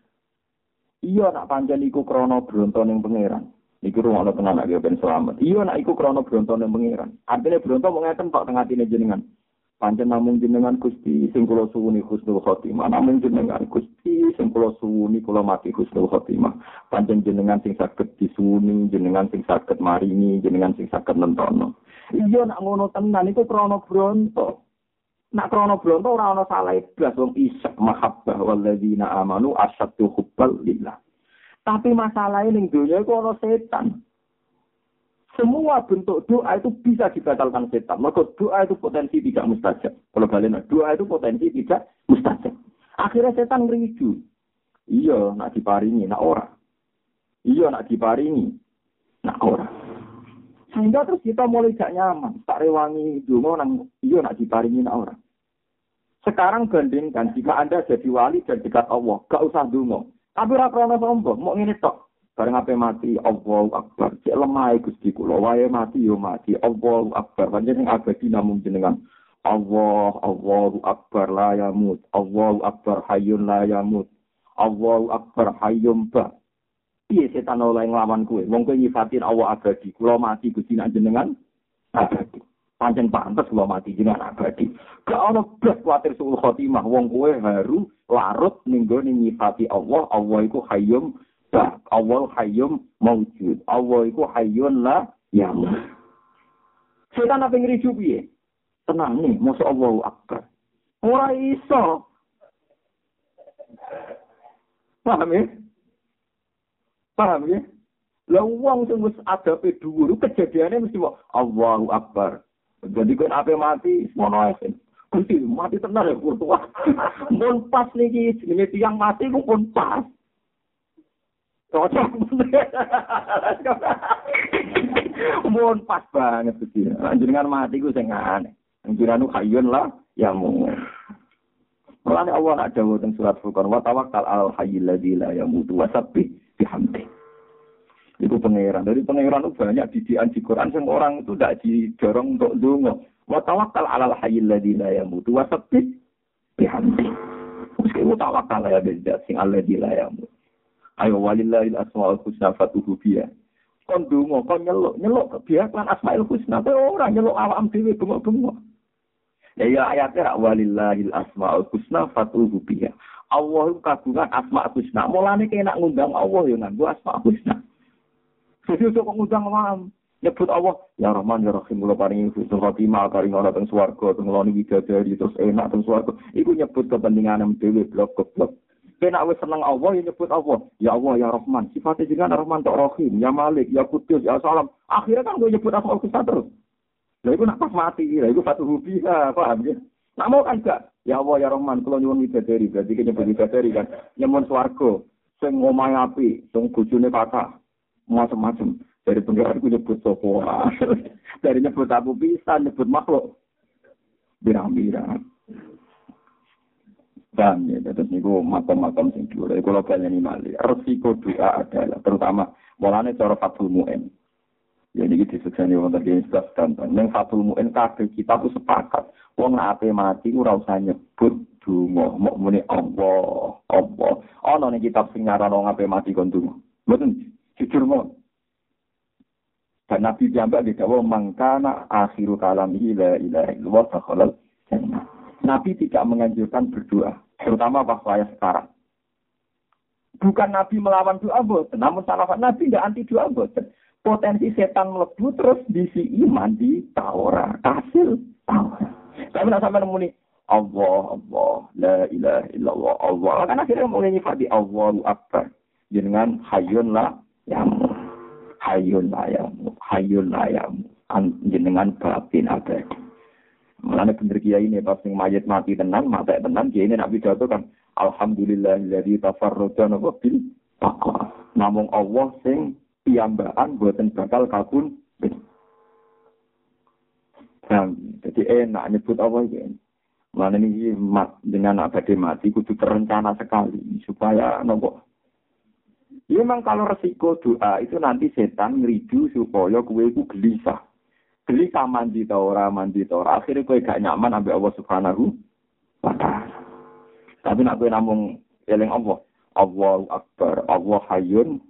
Iya nak pancen iku krana bronto ning pangeran. Iku rumakno tenan nek ben selamat. Iya nak iku krana bronto ning pangeran. Artine bronto mung ngaten tok teng atine jenengan. Pancen namung jenengan Gusti sing kula suwuni khusnul khotimah. Namung jenengan Gusti sing kula suwuni kula mati khusnul khotimah. Pancen jenengan sing saged disuwuni, jenengan sing saged maringi, jenengan sing saged nentono. Iya nak ngono tenan iku krana bronto. Nak krana bronto ora ana salah blas wong isek mahabbah walladzina amanu asyaddu hubbal lillah. Tapi masalahe ning dunya iku ana setan. Semua bentuk doa itu bisa dibatalkan setan. Maka doa itu potensi tidak mustajab. Kalau balen doa itu potensi tidak mustajab. Akhirnya setan ngridu. Iya nak diparingi nak ora. Iya nak diparingi nak ora. Sehingga terus kita mulai gak nyaman, tak rewangi dungo nang iya nak diparingi nak ora. Sekarang bandingkan jika Anda jadi wali dan dekat Allah, gak usah dungo. Tapi ora krana sombong, mok ngene tok. Bareng ape mati Allahu Akbar. Cek lemah Gusti kula, wae mati yo mati Allahu Akbar. Pancen sing abadi namung jenengan. Allah, Allahu Akbar la yamut. Allahu Akbar hayyun la yamut. Allahu Akbar hayyun ba. Piye setan oleh nglawan kowe? Wong kowe nyifatin Allah abadi, kula mati Gusti nak jenengan abadi. Pancen pantes kula mati jenengan abadi. Gak ana blas kuwatir suul khotimah wong kowe haru larut ning gone nyifati Allah, Allah iku hayyum ba. Allah hayyum maujud. Allah iku hayyun la yamut. Setan apa ngrijuk piye? Tenang nih, mosok Allahu Akbar. Ora iso. Paham ya? Paham ya? Lah wong sing wis adape dhuwur kejadiane mesti Allahu Akbar. Jadi kan ape mati ngono ae. Kunti mati tenar ya kurtua. Mun pas niki jenenge tiyang mati ku pun pas. Cocok. Mun pas banget iki. Panjenengan mati ku sing aneh. Panjenengan hayun lah ya mu. Mulane Allah ada wonten surat Al-Furqan wa tawakkal 'alal hayyil ladzi la yamutu wa sabbih bihamdih. Itu pengeran. Dari pengeran itu banyak didikan di Quran yang orang itu tidak didorong untuk dungo. Wa tawakkal 'alal hayyil ladzi la yamutu wa sabbih bihamdih. Meski wa tawakkal ya bidzat sing alladzi la yamutu. Ayo walillahil asmaul husna fatuhu biha. Kon dungo, kon nyeluk, nyeluk kebiakan asmaul husna. Orang nyeluk awam dhewe bengok-bengok. Ya ayatnya walillahil asmaul husna fatuhu biha. Allah kagungan asmaul husna. Mulane kena ngundang Allah yo nganggo asmaul husna. Jadi untuk mengundang malam, nyebut Allah, ya Rahman, ya Rahim, mula paringi husnul khotimah, kari ngana teng swarga, teng loni widadari, terus enak teng swarga. Iku nyebut kepentingan dhewe blok-blok. Kena wis seneng Allah, ya nyebut Allah. Ya Allah, ya Rahman, sifatnya jenengan Rahman tok Rahim, ya Malik, ya Kudus, ya Salam. Akhirnya kan gue nyebut Allah kita terus. Lah iku nak pas mati, lah iku fatuhu biha, paham ya? Nak mau kan gak? Ya Allah, ya Rahman, kula nyuwun widadari, berarti nyebut widadari kan, nyuwun swarga, sing omahe apik, sing bojone kathah. Macam-macam dari penggerakan aku nyebut sopoa dari nyebut abu bisa nyebut makhluk birang-birang dan ya terus niku makom-makom sing dulu dari kalau banyak animali resiko doa adalah terutama mulanya cara fatul mu'en ya ini disukseni orang tadi sebelas tantang yang fatul mu'en kabeh kita tuh sepakat wong ape mati ora usah nyebut donga mukmune Allah Allah ana ning kitab sing ngaran wong ape mati kon donga mboten jujur mon. Dan Nabi jambak didakwa mangkana akhiru kalamihi la ilaha illallah takhalal jannah. Nabi tidak menganjurkan berdoa, terutama waktu sekarang. Bukan Nabi melawan doa boten, namun salafat Nabi tidak anti doa boten. Potensi setan melebu terus diisi iman di Taurat, hasil Taurat. Tapi nak sampai nemuni Allah Allah la ilaha illallah Allah. Karena akhirnya mau nyifati Allahu Akbar. Jenengan hayyun la yamu, hayyul layamu, hayyul layamu, jenengan batin abadi. Mulanya bener kiai ini, pas yang mayat mati tenang, mata tenang, kiai ini nak pidato kan, alhamdulillahilladzi tafarroda nabil taqwa. Namung Allah sing piyambakan boten bakal kabun. Nah, jadi enak nyebut Allah ya. Mulanya ini dengan abadi mati kudu terencana sekali supaya nopo. Ya memang kalau resiko doa itu nanti setan ngeridu supaya kue itu gelisah. Gelisah mandi taura, mandi taura. Akhirnya kue gak nyaman sampai Allah subhanahu wa ta'ala. Tapi nak kue namung eling Allah. Allahu Akbar, Allah hayyun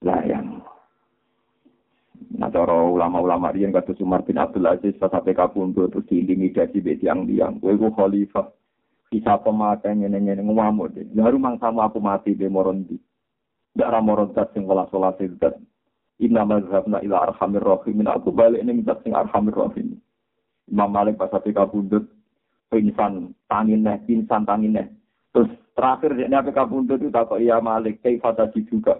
layan. Nah cara ulama-ulama riyen kata Umar bin Abdul Aziz sampai kapundhut terus diintimidasi mbek tiang-tiang. Kowe ku khalifah. Kisah pemakai ngene-ngene ngomong. Ya rumang sama aku mati be moronti. Darah morontat sing wala solasi dat. Inna mazhabna ila arhamir rahimin. Aku balik ini minta sing arhamir rahim. Imam Malik pas sampai kabundut. Insan tangineh, insan tangineh. Terus terakhir ini sampai kabundut itu tak kok iya Malik. Kaifataji juga.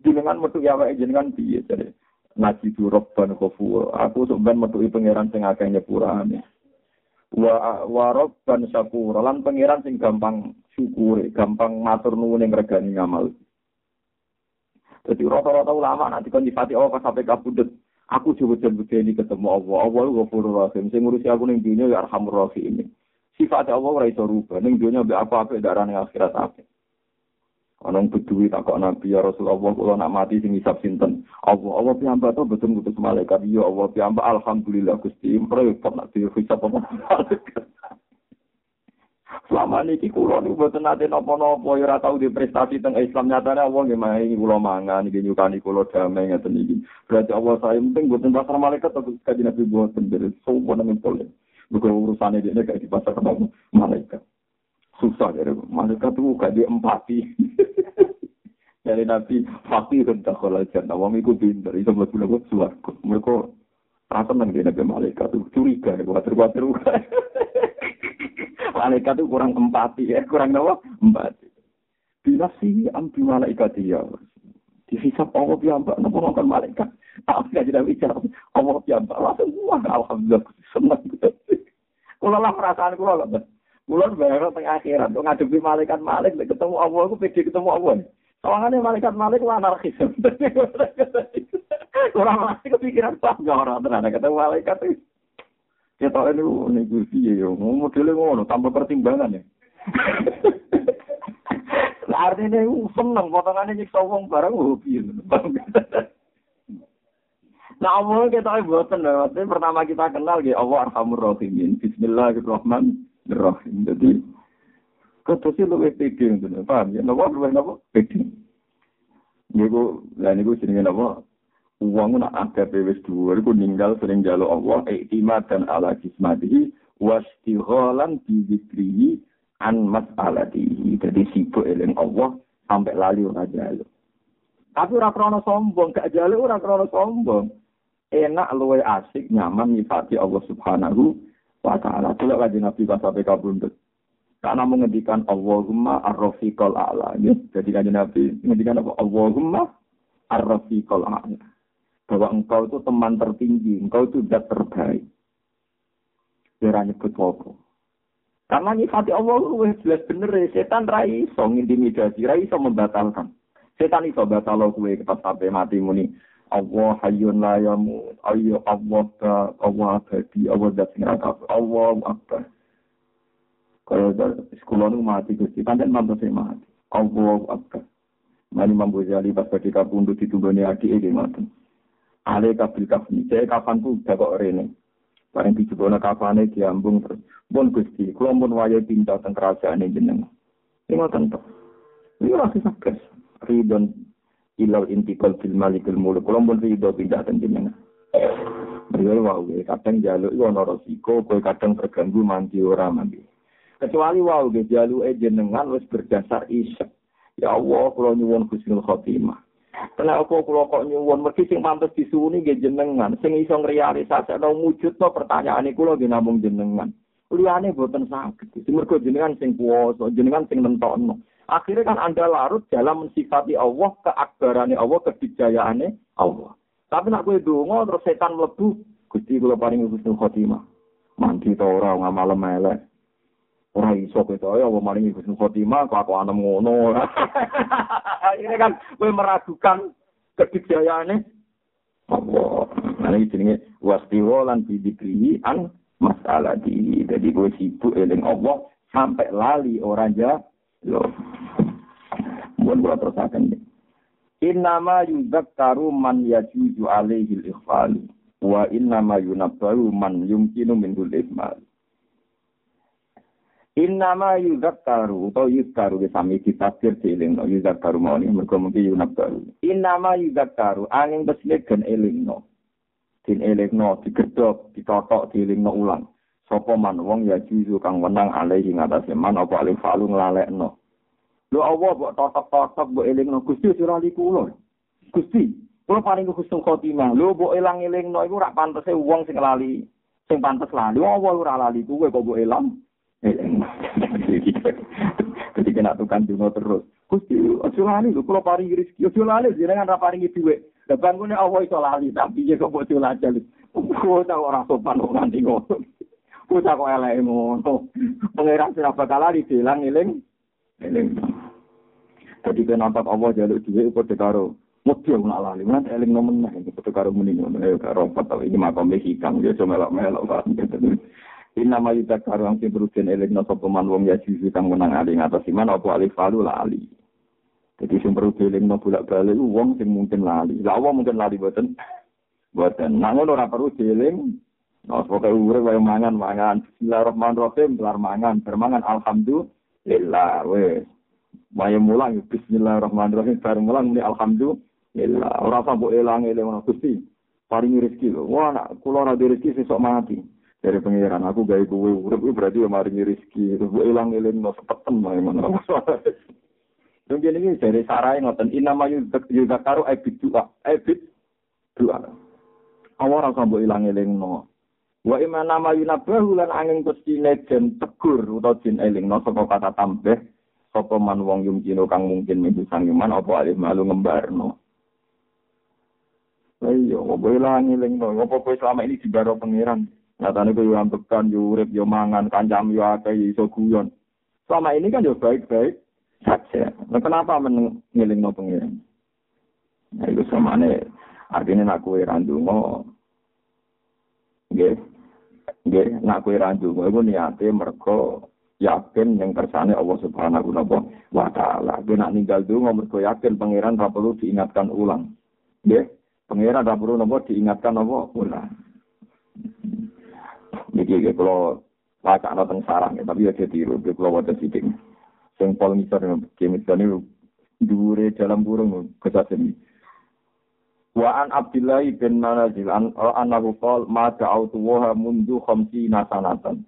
Jenengan metu ya wae jenengan piye jadi. Najidu Rabban Ghafur. Aku sebenarnya metu pangeran sing akeh nyepurane. Wa wa Rabban Syakur. Lan pangeran sing gampang syukure, gampang matur nuwun ning regani ngamal. Jadi rata-rata ulama nanti kondifati Allah sampai kabudut. Aku jujur-jujur ini ketemu Allah. Allah itu Ghafurur Rahim. Saya ngurusi aku di dunia ya Arhamur Rahim. Sifat Allah tidak bisa rubah. Di dunia tidak apa-apa, tidak ada akhirat apa. Orang berduit, takut Nabi ya Rasulullah. Kalau nak mati, sing isap sinten. Allah, Allah piyambak itu betul-betul malaikat. Ya Allah piyambak, alhamdulillah. Gusti merepot nak dihisap apa malaikat. Selama niki kula niku mboten nate napa-napa ora tau di prestasi teng Islam nyatane wong nggih maringi kula mangan niki nyukani kula damai ngeten niki. Berarti Allah saya penting mboten pasar malaikat tapi kanjeng Nabi mboten dereng sowan nang pole. Bukan urusane dene gak dipasar karo malaikat. Susah ya malaikat tuh gak diempati. Dari Nabi fakir dakhala jannah wa miku bin dari sebab kula swarga. Mergo rasa nang dene malaikat tuh curiga kuwatir-kuwatir. Malaikat itu kurang empati, ya kurang apa? Empati. Bila sih ambil malaikat dia, dihisap Allah piyambak, nampak nonton malaikat. Aku tidak bicara, Allah piyambak, langsung wah alhamdulillah, senang. Kula lah perasaan kula lho, Mbak. Kula bayang teng akhirat kok ngadepi malaikat-malaikat lek ketemu Allah iku pede ketemu Allah. Sawangane malaikat-malaikat lan anarkis. Ora mesti kepikiran pas gak ora tenan ketemu malaikat iki. Ketok niku niku piye yo modele ngono tanpa pertimbangan ya. Lah artine iku seneng potongane nyiksa wong bareng hobi. Nah, Allah kita buatan, maksudnya pertama kita kenal ya Allah Arhamur Rahimin, Bismillahirrahmanirrahim. Jadi, ketusi lu pede, paham ya? Napa berubah napa? Pede. Niku, lah niku jenenge napa? Uang nak ada P W S dua, niku ninggal sering jaluk Allah, iktimat dan ala kismatihi, wastigholan bidikrihi, an mas'alatihi. Jadi sibuk eling Allah sampai lali ora jaluk. Tapi ora krana sombong, gak jaluk ora krana sombong. Enak luwe asik nyaman nyifati Allah Subhanahu wa taala. Kula kanjeng Nabi sampai kabundut. Karena mengendikan Allahumma ar-rafiqal a'la. Jadi kanjeng Nabi mengendikan apa? Allahumma ar-rafiqal a'la. Bahwa engkau itu teman tertinggi, engkau itu zat terbaik. Berani ketoko. Karena nyifati Allah wis jelas bener, setan ra iso ngintimidasi, ra iso membatalkan. Setan iso batalo kuwe sampai mati muni. Allah hayyun la yamut, ayyu Allah ta, Allah abadi, Allah datang rakyat, Allah abad. Kalau sekolah itu mati, pantai mampu saya mati, Allah abad. Mari mampu jali pas ketika pundu ditundoni hati, ini mati. Aleka bilkafni, saya kapanku udah kok rene. Barang dijubona kapannya diambung terus. Bon gusti, kelompon waya pindah teng kerajaan ini jeneng. Ini mati. Ini masih sakit. Ridon ilal intikal fil malikul muluk lombol rido pindah tenjenengan. Beliau wae kadang jaluk yo ana resiko, kowe kadang terganggu manti ora manti. Kecuali wae ge jaluke jenengan wis berdasar isek. Ya Allah, kula nyuwun husnul khotimah. Kena apa kula kok nyuwun mergi sing pantes disuwuni nggih jenengan, sing iso ngrealisasekno wujudna pertanyaane kula nggih namung jenengan. Liyane boten saged. Mergo jenengan sing kuwasa, jenengan sing nentokno. Akhirnya kan Anda larut dalam mensifati Allah, keakbarannya Allah, kebijayaannya Allah. Tapi nak gue dungo, terus setan melebu. Gusti kula paring husnul khotimah. Mandi ta ora ngamalem elek. Ora iso kowe ta ya apa maring husnul khotimah kok aku anem ngono. Akhirnya kan gue meragukan kebijayaannya Allah. Ana iki jenenge wastiwalan bidikri an masalah di. Jadi gue sibuk eling Allah sampai lali orang ja. Loh, buat buat terusakan. Innama yudakkaru man yajuju alaihil ikhfali, wa innama yunabbaru man yumkinu minhul ikmal. Innama yudakkaru atau yudakkaru kesami kita kiri eling no yudakkaru mau ni mereka mungkin yunabbaru. Innama yudakkaru angin berselekan eling no, tin eling no digedok ditotok dieling no ulang. Sopo man wong ya juju kang wenang alaihi ngatasé man apa alif falu nglalekno. Lho Allah mbok totok-totok mbok elingno Gusti sira liku lho. Gusti, kula paring husnul khotimah. Lho mbok elang-elingno iku rak pantese wong sing lali, sing pantes lali. Wong ora lali kuwe kok mbok elang. Elingno. Dadi kena tukang duno terus. Gusti, aja lali lho kula paring rezeki. Aja lali jenengan ra paringi dhuwit. Lah bangune Allah iso lali tapi kok mbok dilajal. Kuwi ta ora sopan kok nganti ngono. Kuda kok eleke ngono. Pangeran sira bakal lali dilang eling. Eling. Dadi kenapa Allah jaluk dhuwit padha karo mudya ora lali. Ora eling nomen nek padha karo muni ngono. Ya karo patah iki makome hikam ya cuma melok-melok. Inna ma yudakkaru angke berutin elikna sapa man wong ya siji kang menang ali ngatas iman apa alif falu lali. Dadi sing perlu dielingno bolak-balik wong sing mungkin lali. Lah wong mungkin lali boten. Boten. Nang ngono ora perlu dieling. Nah, semoga urip wae mangan-mangan. Bismillahirrahmanirrahim, kelar mangan, bermangan alhamdulillah wis. Wae mulang bismillahirrahmanirrahim, bar mulang muni alhamdulillah. Ora sambo elang-eling ngono Gusti. Paringi rezeki lho. Wah, nak kula ora rezeki sesuk mati. Dari pengiran aku gawe kowe urip kuwi berarti ya maringi rezeki. Terus elang-eling no sepeten wae ngono. Dong jenenge dari sarae ngoten inama yuzakaru aibid du'a. Aibid du'a. Awara sambo elang-elingno. Wa iman nama yunabahu lan angin kusine jen tegur atau jen elingno saka kata tambah saka man wong yumkino kang mungkin minggu sangiman apa alih malu ngembarno. Lah iya, apa elang elingno, apa kowe selama ini dibaro pengiran. Nyatane ku yo ambekan, yo urip, yo mangan, kancam yo akeh iso guyon. Selama ini kan yo baik-baik saja. Nah, kenapa ngelingno pengiran? Nah, itu samane artine nak kowe ra ndonga. Nggih. Nggih, nak kowe ra ndonga iku niate mergo yakin yang kersane Allah Subhanahu wa taala. Yen nak ninggal donga mergo yakin pangeran ra perlu diingatkan ulang. Nggih, pangeran ra perlu nopo diingatkan nopo ulang. Niki kalau wacana teng sarang tapi aja tiru kalau wonten sithik. Sing pol misor kemis dene dure dalam burung kesasemi. Wa an Abdullah bin Manazil an annahu qala ma ta'awtu wa mundu khamsina sanatan.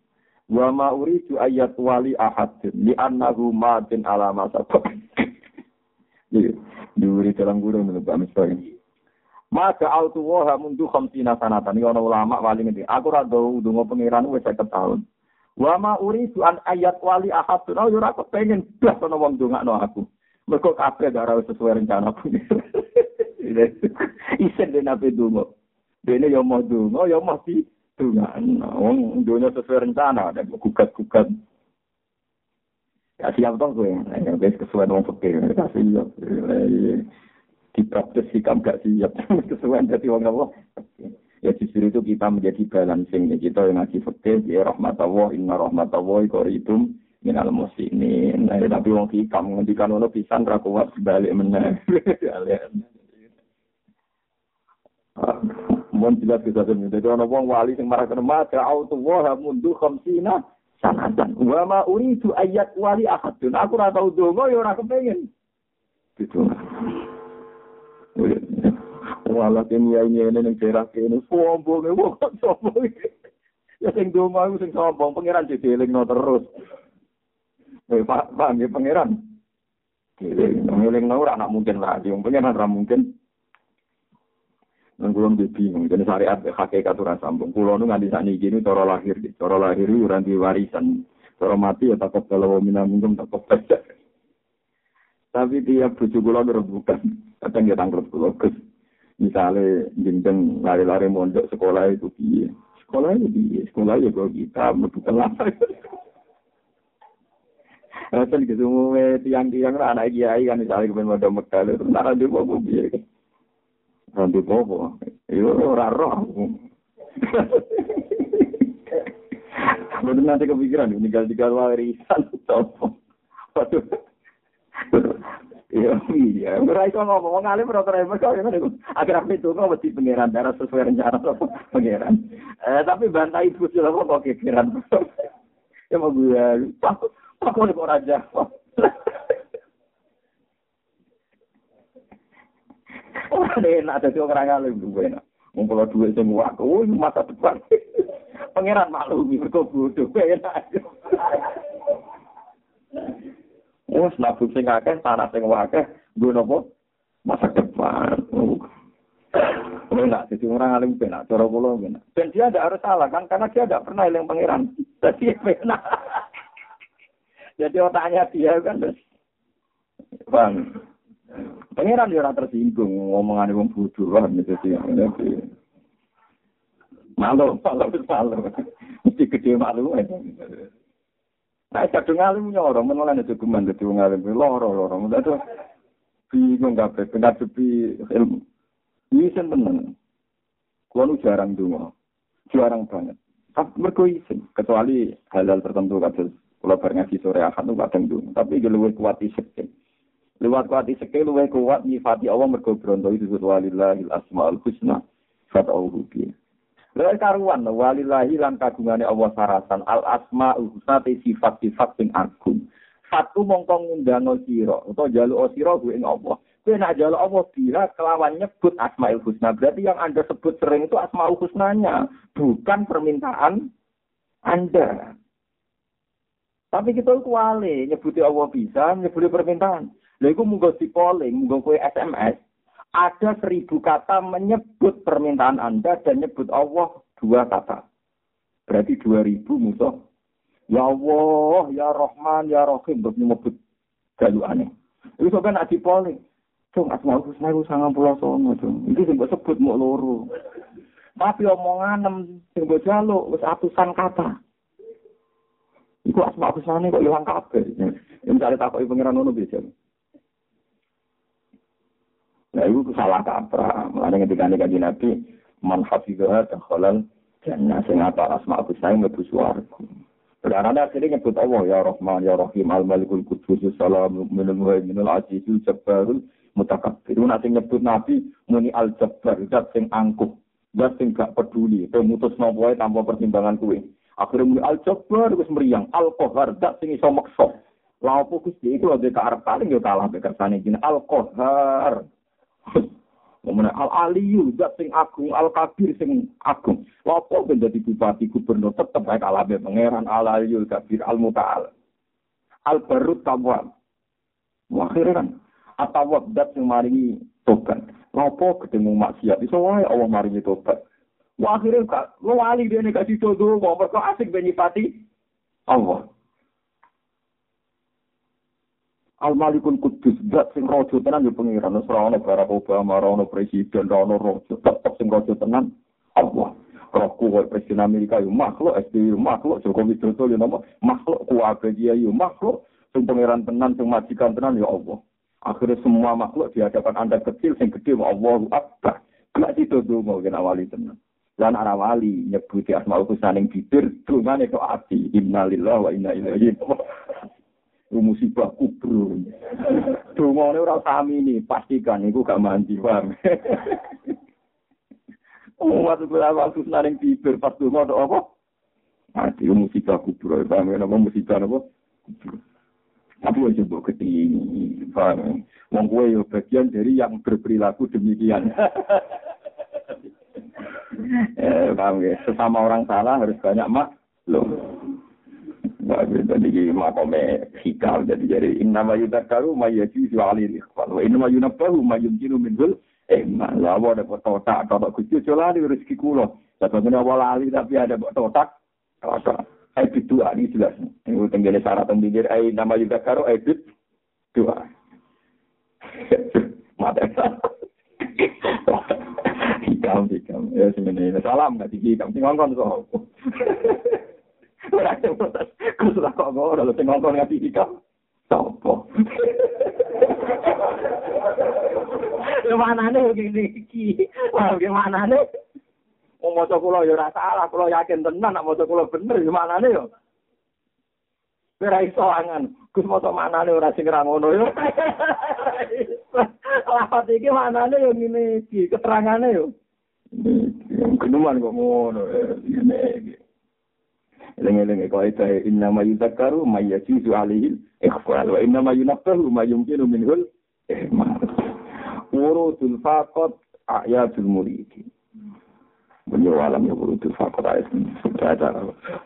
Wa ma uridu ayat wali ahadin li annahu matin alama sabab. Jadi, diuri dalam gurung menurut Pak Misbah ini. Maka al-tuwaha mundu khamsina sanatan. Ini orang ulama wali ini. Aku rado dungo pengiran uwe seket tahun. Wa ma uridu an ayat wali ahadin. Oh, yur aku pengen belas sama orang dunga no aku. Mereka kabeh darah sesuai rencana punya. Isen dena pe dungo. Dene ya mau dungo, ya masih. Tuhan, orang dunia sesuai rencana, ada gugat-gugat. Ya siap dong gue, yang biasa kesuaian orang pekir, kita siap. Dipraktesikam gak siap, kesuaian dari orang Allah. Ya justru itu kita menjadi balancing, kita yang ngaji pekir, ya rahmat Allah, inna rahmat Allah, koridum, minal muslimin. Tapi orang hikam, ngendikan orang pisan, rakuat, balik menang. Mohon jelas kita sendiri. Jadi orang orang wali yang marah kerma, kau tu wah mundu khamsina sanatan. Wama uri tu ayat wali akadun. Aku rasa udongo, ya orang kepengen. Gitu. Walau kini ini ini yang cerak ini sombong, bukan sombong. Ya sing dongo, aku sing sombong. Pangeran dideling no terus. Eh, pak, pak, dia pangeran. Dideling, dideling no orang nak mungkin lah. Dia pangeran ram mungkin. Nang kulon bingung, jadi syariat hakikat ora sambung. Kulon nganti sakniki niku cara lahir, cara lahir ora di warisan. Cara mati ya takut kalau minum takut pecah. Tapi tiap bojo kula rebukan, kadang ya tangkrut kula. Misale jeneng lari-lari mondok sekolah itu piye? Sekolah itu piye? Sekolah ya kok kita metu kelas. Asalnya ketemu tiang-tiang ra anak kiai kan misale kepen mondok Mekah terus ndak ndek opo piye. Nanti bobo, itu orang roh. Bener nanti kepikiran, meninggal tiga warisan, topo. Waduh, iya, iya. Berai kau ngomong ngalim, berotorai mereka. Akhirnya itu kau mesti pangeran darah sesuai rencana topo, pangeran. Tapi bantai itu sudah kau kekiran. Ya mau gue, aku, aku nih kau raja. Orang enak, jadi orang ngalim juga enak. Mengkala duit semua, oh masa depan. Pangeran maklumi, berkobodoh, enak. Oh, senabuk sing akeh, tanah sing akeh, gue nopo, masa depan. Enak, jadi orang ngalim enak, cara kula enak. Dan dia tidak harus salah kan, karena dia tidak pernah eling pangeran. Jadi enak. Jadi otaknya dia kan, bang. Pengiran dia rata tersinggung ngomongan wong bodho lah gitu sih. Malu, malu, malu. Mesti gede malu. Nah, kadang ngalim nyoro menolane deguman dadi wong ngalim loro-loro. Dadi bingung kabeh pendadepi ilmu. Isen tenan. Kuwi jarang donga. Jarang banget. Tapi mergo isen, kecuali hal-hal tertentu kados kula bar ngaji sore akad nu kadang donga. Tapi iki luwih kuat isek. Lewat kuat isekeh luwih kuat nyifati Allah mergo bronto itu walillahil asmaul husna fad'uhu bi. Lewat karuan walillahi lan kagungane Allah sarasan al asmaul husna te sifat-sifat sing agung. Satu mongko ngundang sira utawa njaluk sira ing Allah. Kowe nek njaluk Allah sira kelawan nyebut asmaul husna berarti yang Anda sebut sering itu asmaul husnanya, bukan permintaan Anda. Tapi kita kuwale nyebuti Allah bisa, nyebuti permintaan. Lha iku munggo dipoling, munggo kowe S M S. Ada seribu kata menyebut permintaan Anda dan nyebut Allah dua kata. Berarti dua ribu musuh. Ya Allah, ya Rahman, ya Rahim. Terus nyebut galuane. Iku sampeyan nak dipoling. Cung asmaul husna iku sangang puluh songo, Cung. Iki sing mbok sebut mok loro. Tapi omongan nem jenggo jaluk wis atusan kata. Iku asma pesane kok ilang kabeh. Ya mencari takoki pengiran ono bisa. Nah, itu salah kaprah. Mulane ketika Kanjeng Nabi man hafizah dakhalan jannah sing apa asma pesane mlebu swarga. Berarti akhirnya nyebut Allah ya Rahman ya Rahim al-Malikul Qudus salam minal mu'minul azizul jabbarul mutakabbir. Nanti nyebut Nabi muni al-Jabbar zat sing angkuh. Zat sing gak peduli, pemutus nopo wae tanpa pertimbangan kuwi. Akhire muni al-Jabbar wis mriyang al-Qahhar zat sing iso meksa. Lha opo Gusti iku ade karep paling yo kalah kersane jeneng al-Qahhar. Menawa al-Aliyu zat sing agung, al-Kabir sing agung. Lha opo ben dadi bupati gubernur tetep ae kalah be pangeran al-Aliyul Kabir al-Muta'al. Al-Barrut Tawwab. Muakhiran atawab zat sing maringi tobat. Apa ketemu maksiat iso wae Allah maringi tobat. Wa akhire kok wali dene gak dicodo wong mergo asik benipati Allah. Al-Malikul Qudus zat sing raja tenan yo pengiran ora ono Barack Obama, ora ono presiden, ora ono raja, tetep sing raja tenan Allah. Rohku wae presiden Amerika yo makhluk, S B Y yo makhluk, Jokowi Widodo yo nama makhluk, kuwabe dia yo makhluk, sing pengiran tenan, sing majikan tenan yo Allah. Akhirnya semua makhluk di hadapan Anda kecil, sing gede Allahu Akbar. Nek itu donga yen awali tenan. Lan ana wali nyebuti asmaul husna ning bibir, dungane kok ati. Innalillahi wa inna ilaihi raji'un. Musibah kubur. Dungane ora sami ni, pastikan iku gak mandi wae. Oh, waduh asmaul husna ning bibir pas donga apa? Ati musibah kubur, bang ana musibah apa? Tapi wajib bukti ini, paham? Wong kowe yo bagian dari yang berperilaku demikian. eh, paham ya? Sesama orang salah harus banyak maklum. Bagus tadi makome hikal jadi jadi innama yudakaru mayyati walil ikhwan wa innama yunabahu mayyumkinu minhul eh malah ada kotak kotak kecil cola di rezeki kula. Sebabnya walali tapi ada kotak kotak. Aibit doa ini jelas. Ini tenggene syarat tenggene ai nama juga karo aibit doa. Mata. Ikam ikam. Ya sebenarnya salam enggak dikikam sing ngongkon kok. Ora tepat. Kusulah kok ora lho sing ngongkon enggak dikikam. Sopo. Lewanane iki iki. Wah, lewanane wong maca kula yo ora salah, kula yakin tenan nek maca kula bener yo manane yo. Ora iso angan, Gus maca manane ora sing ra ngono yo. Lafat iki manane yo ngene iki, keterangane yo. Kenuman kok ngono. Lengeleng kok ae innama yuzakkaru may yajizu alaihi ikhfal wa innama yunaffahu may yumkinu minhul ihmal. Urudul faqat ayatul muridi. Beliau alam yang beruntung fakta itu sudah ada.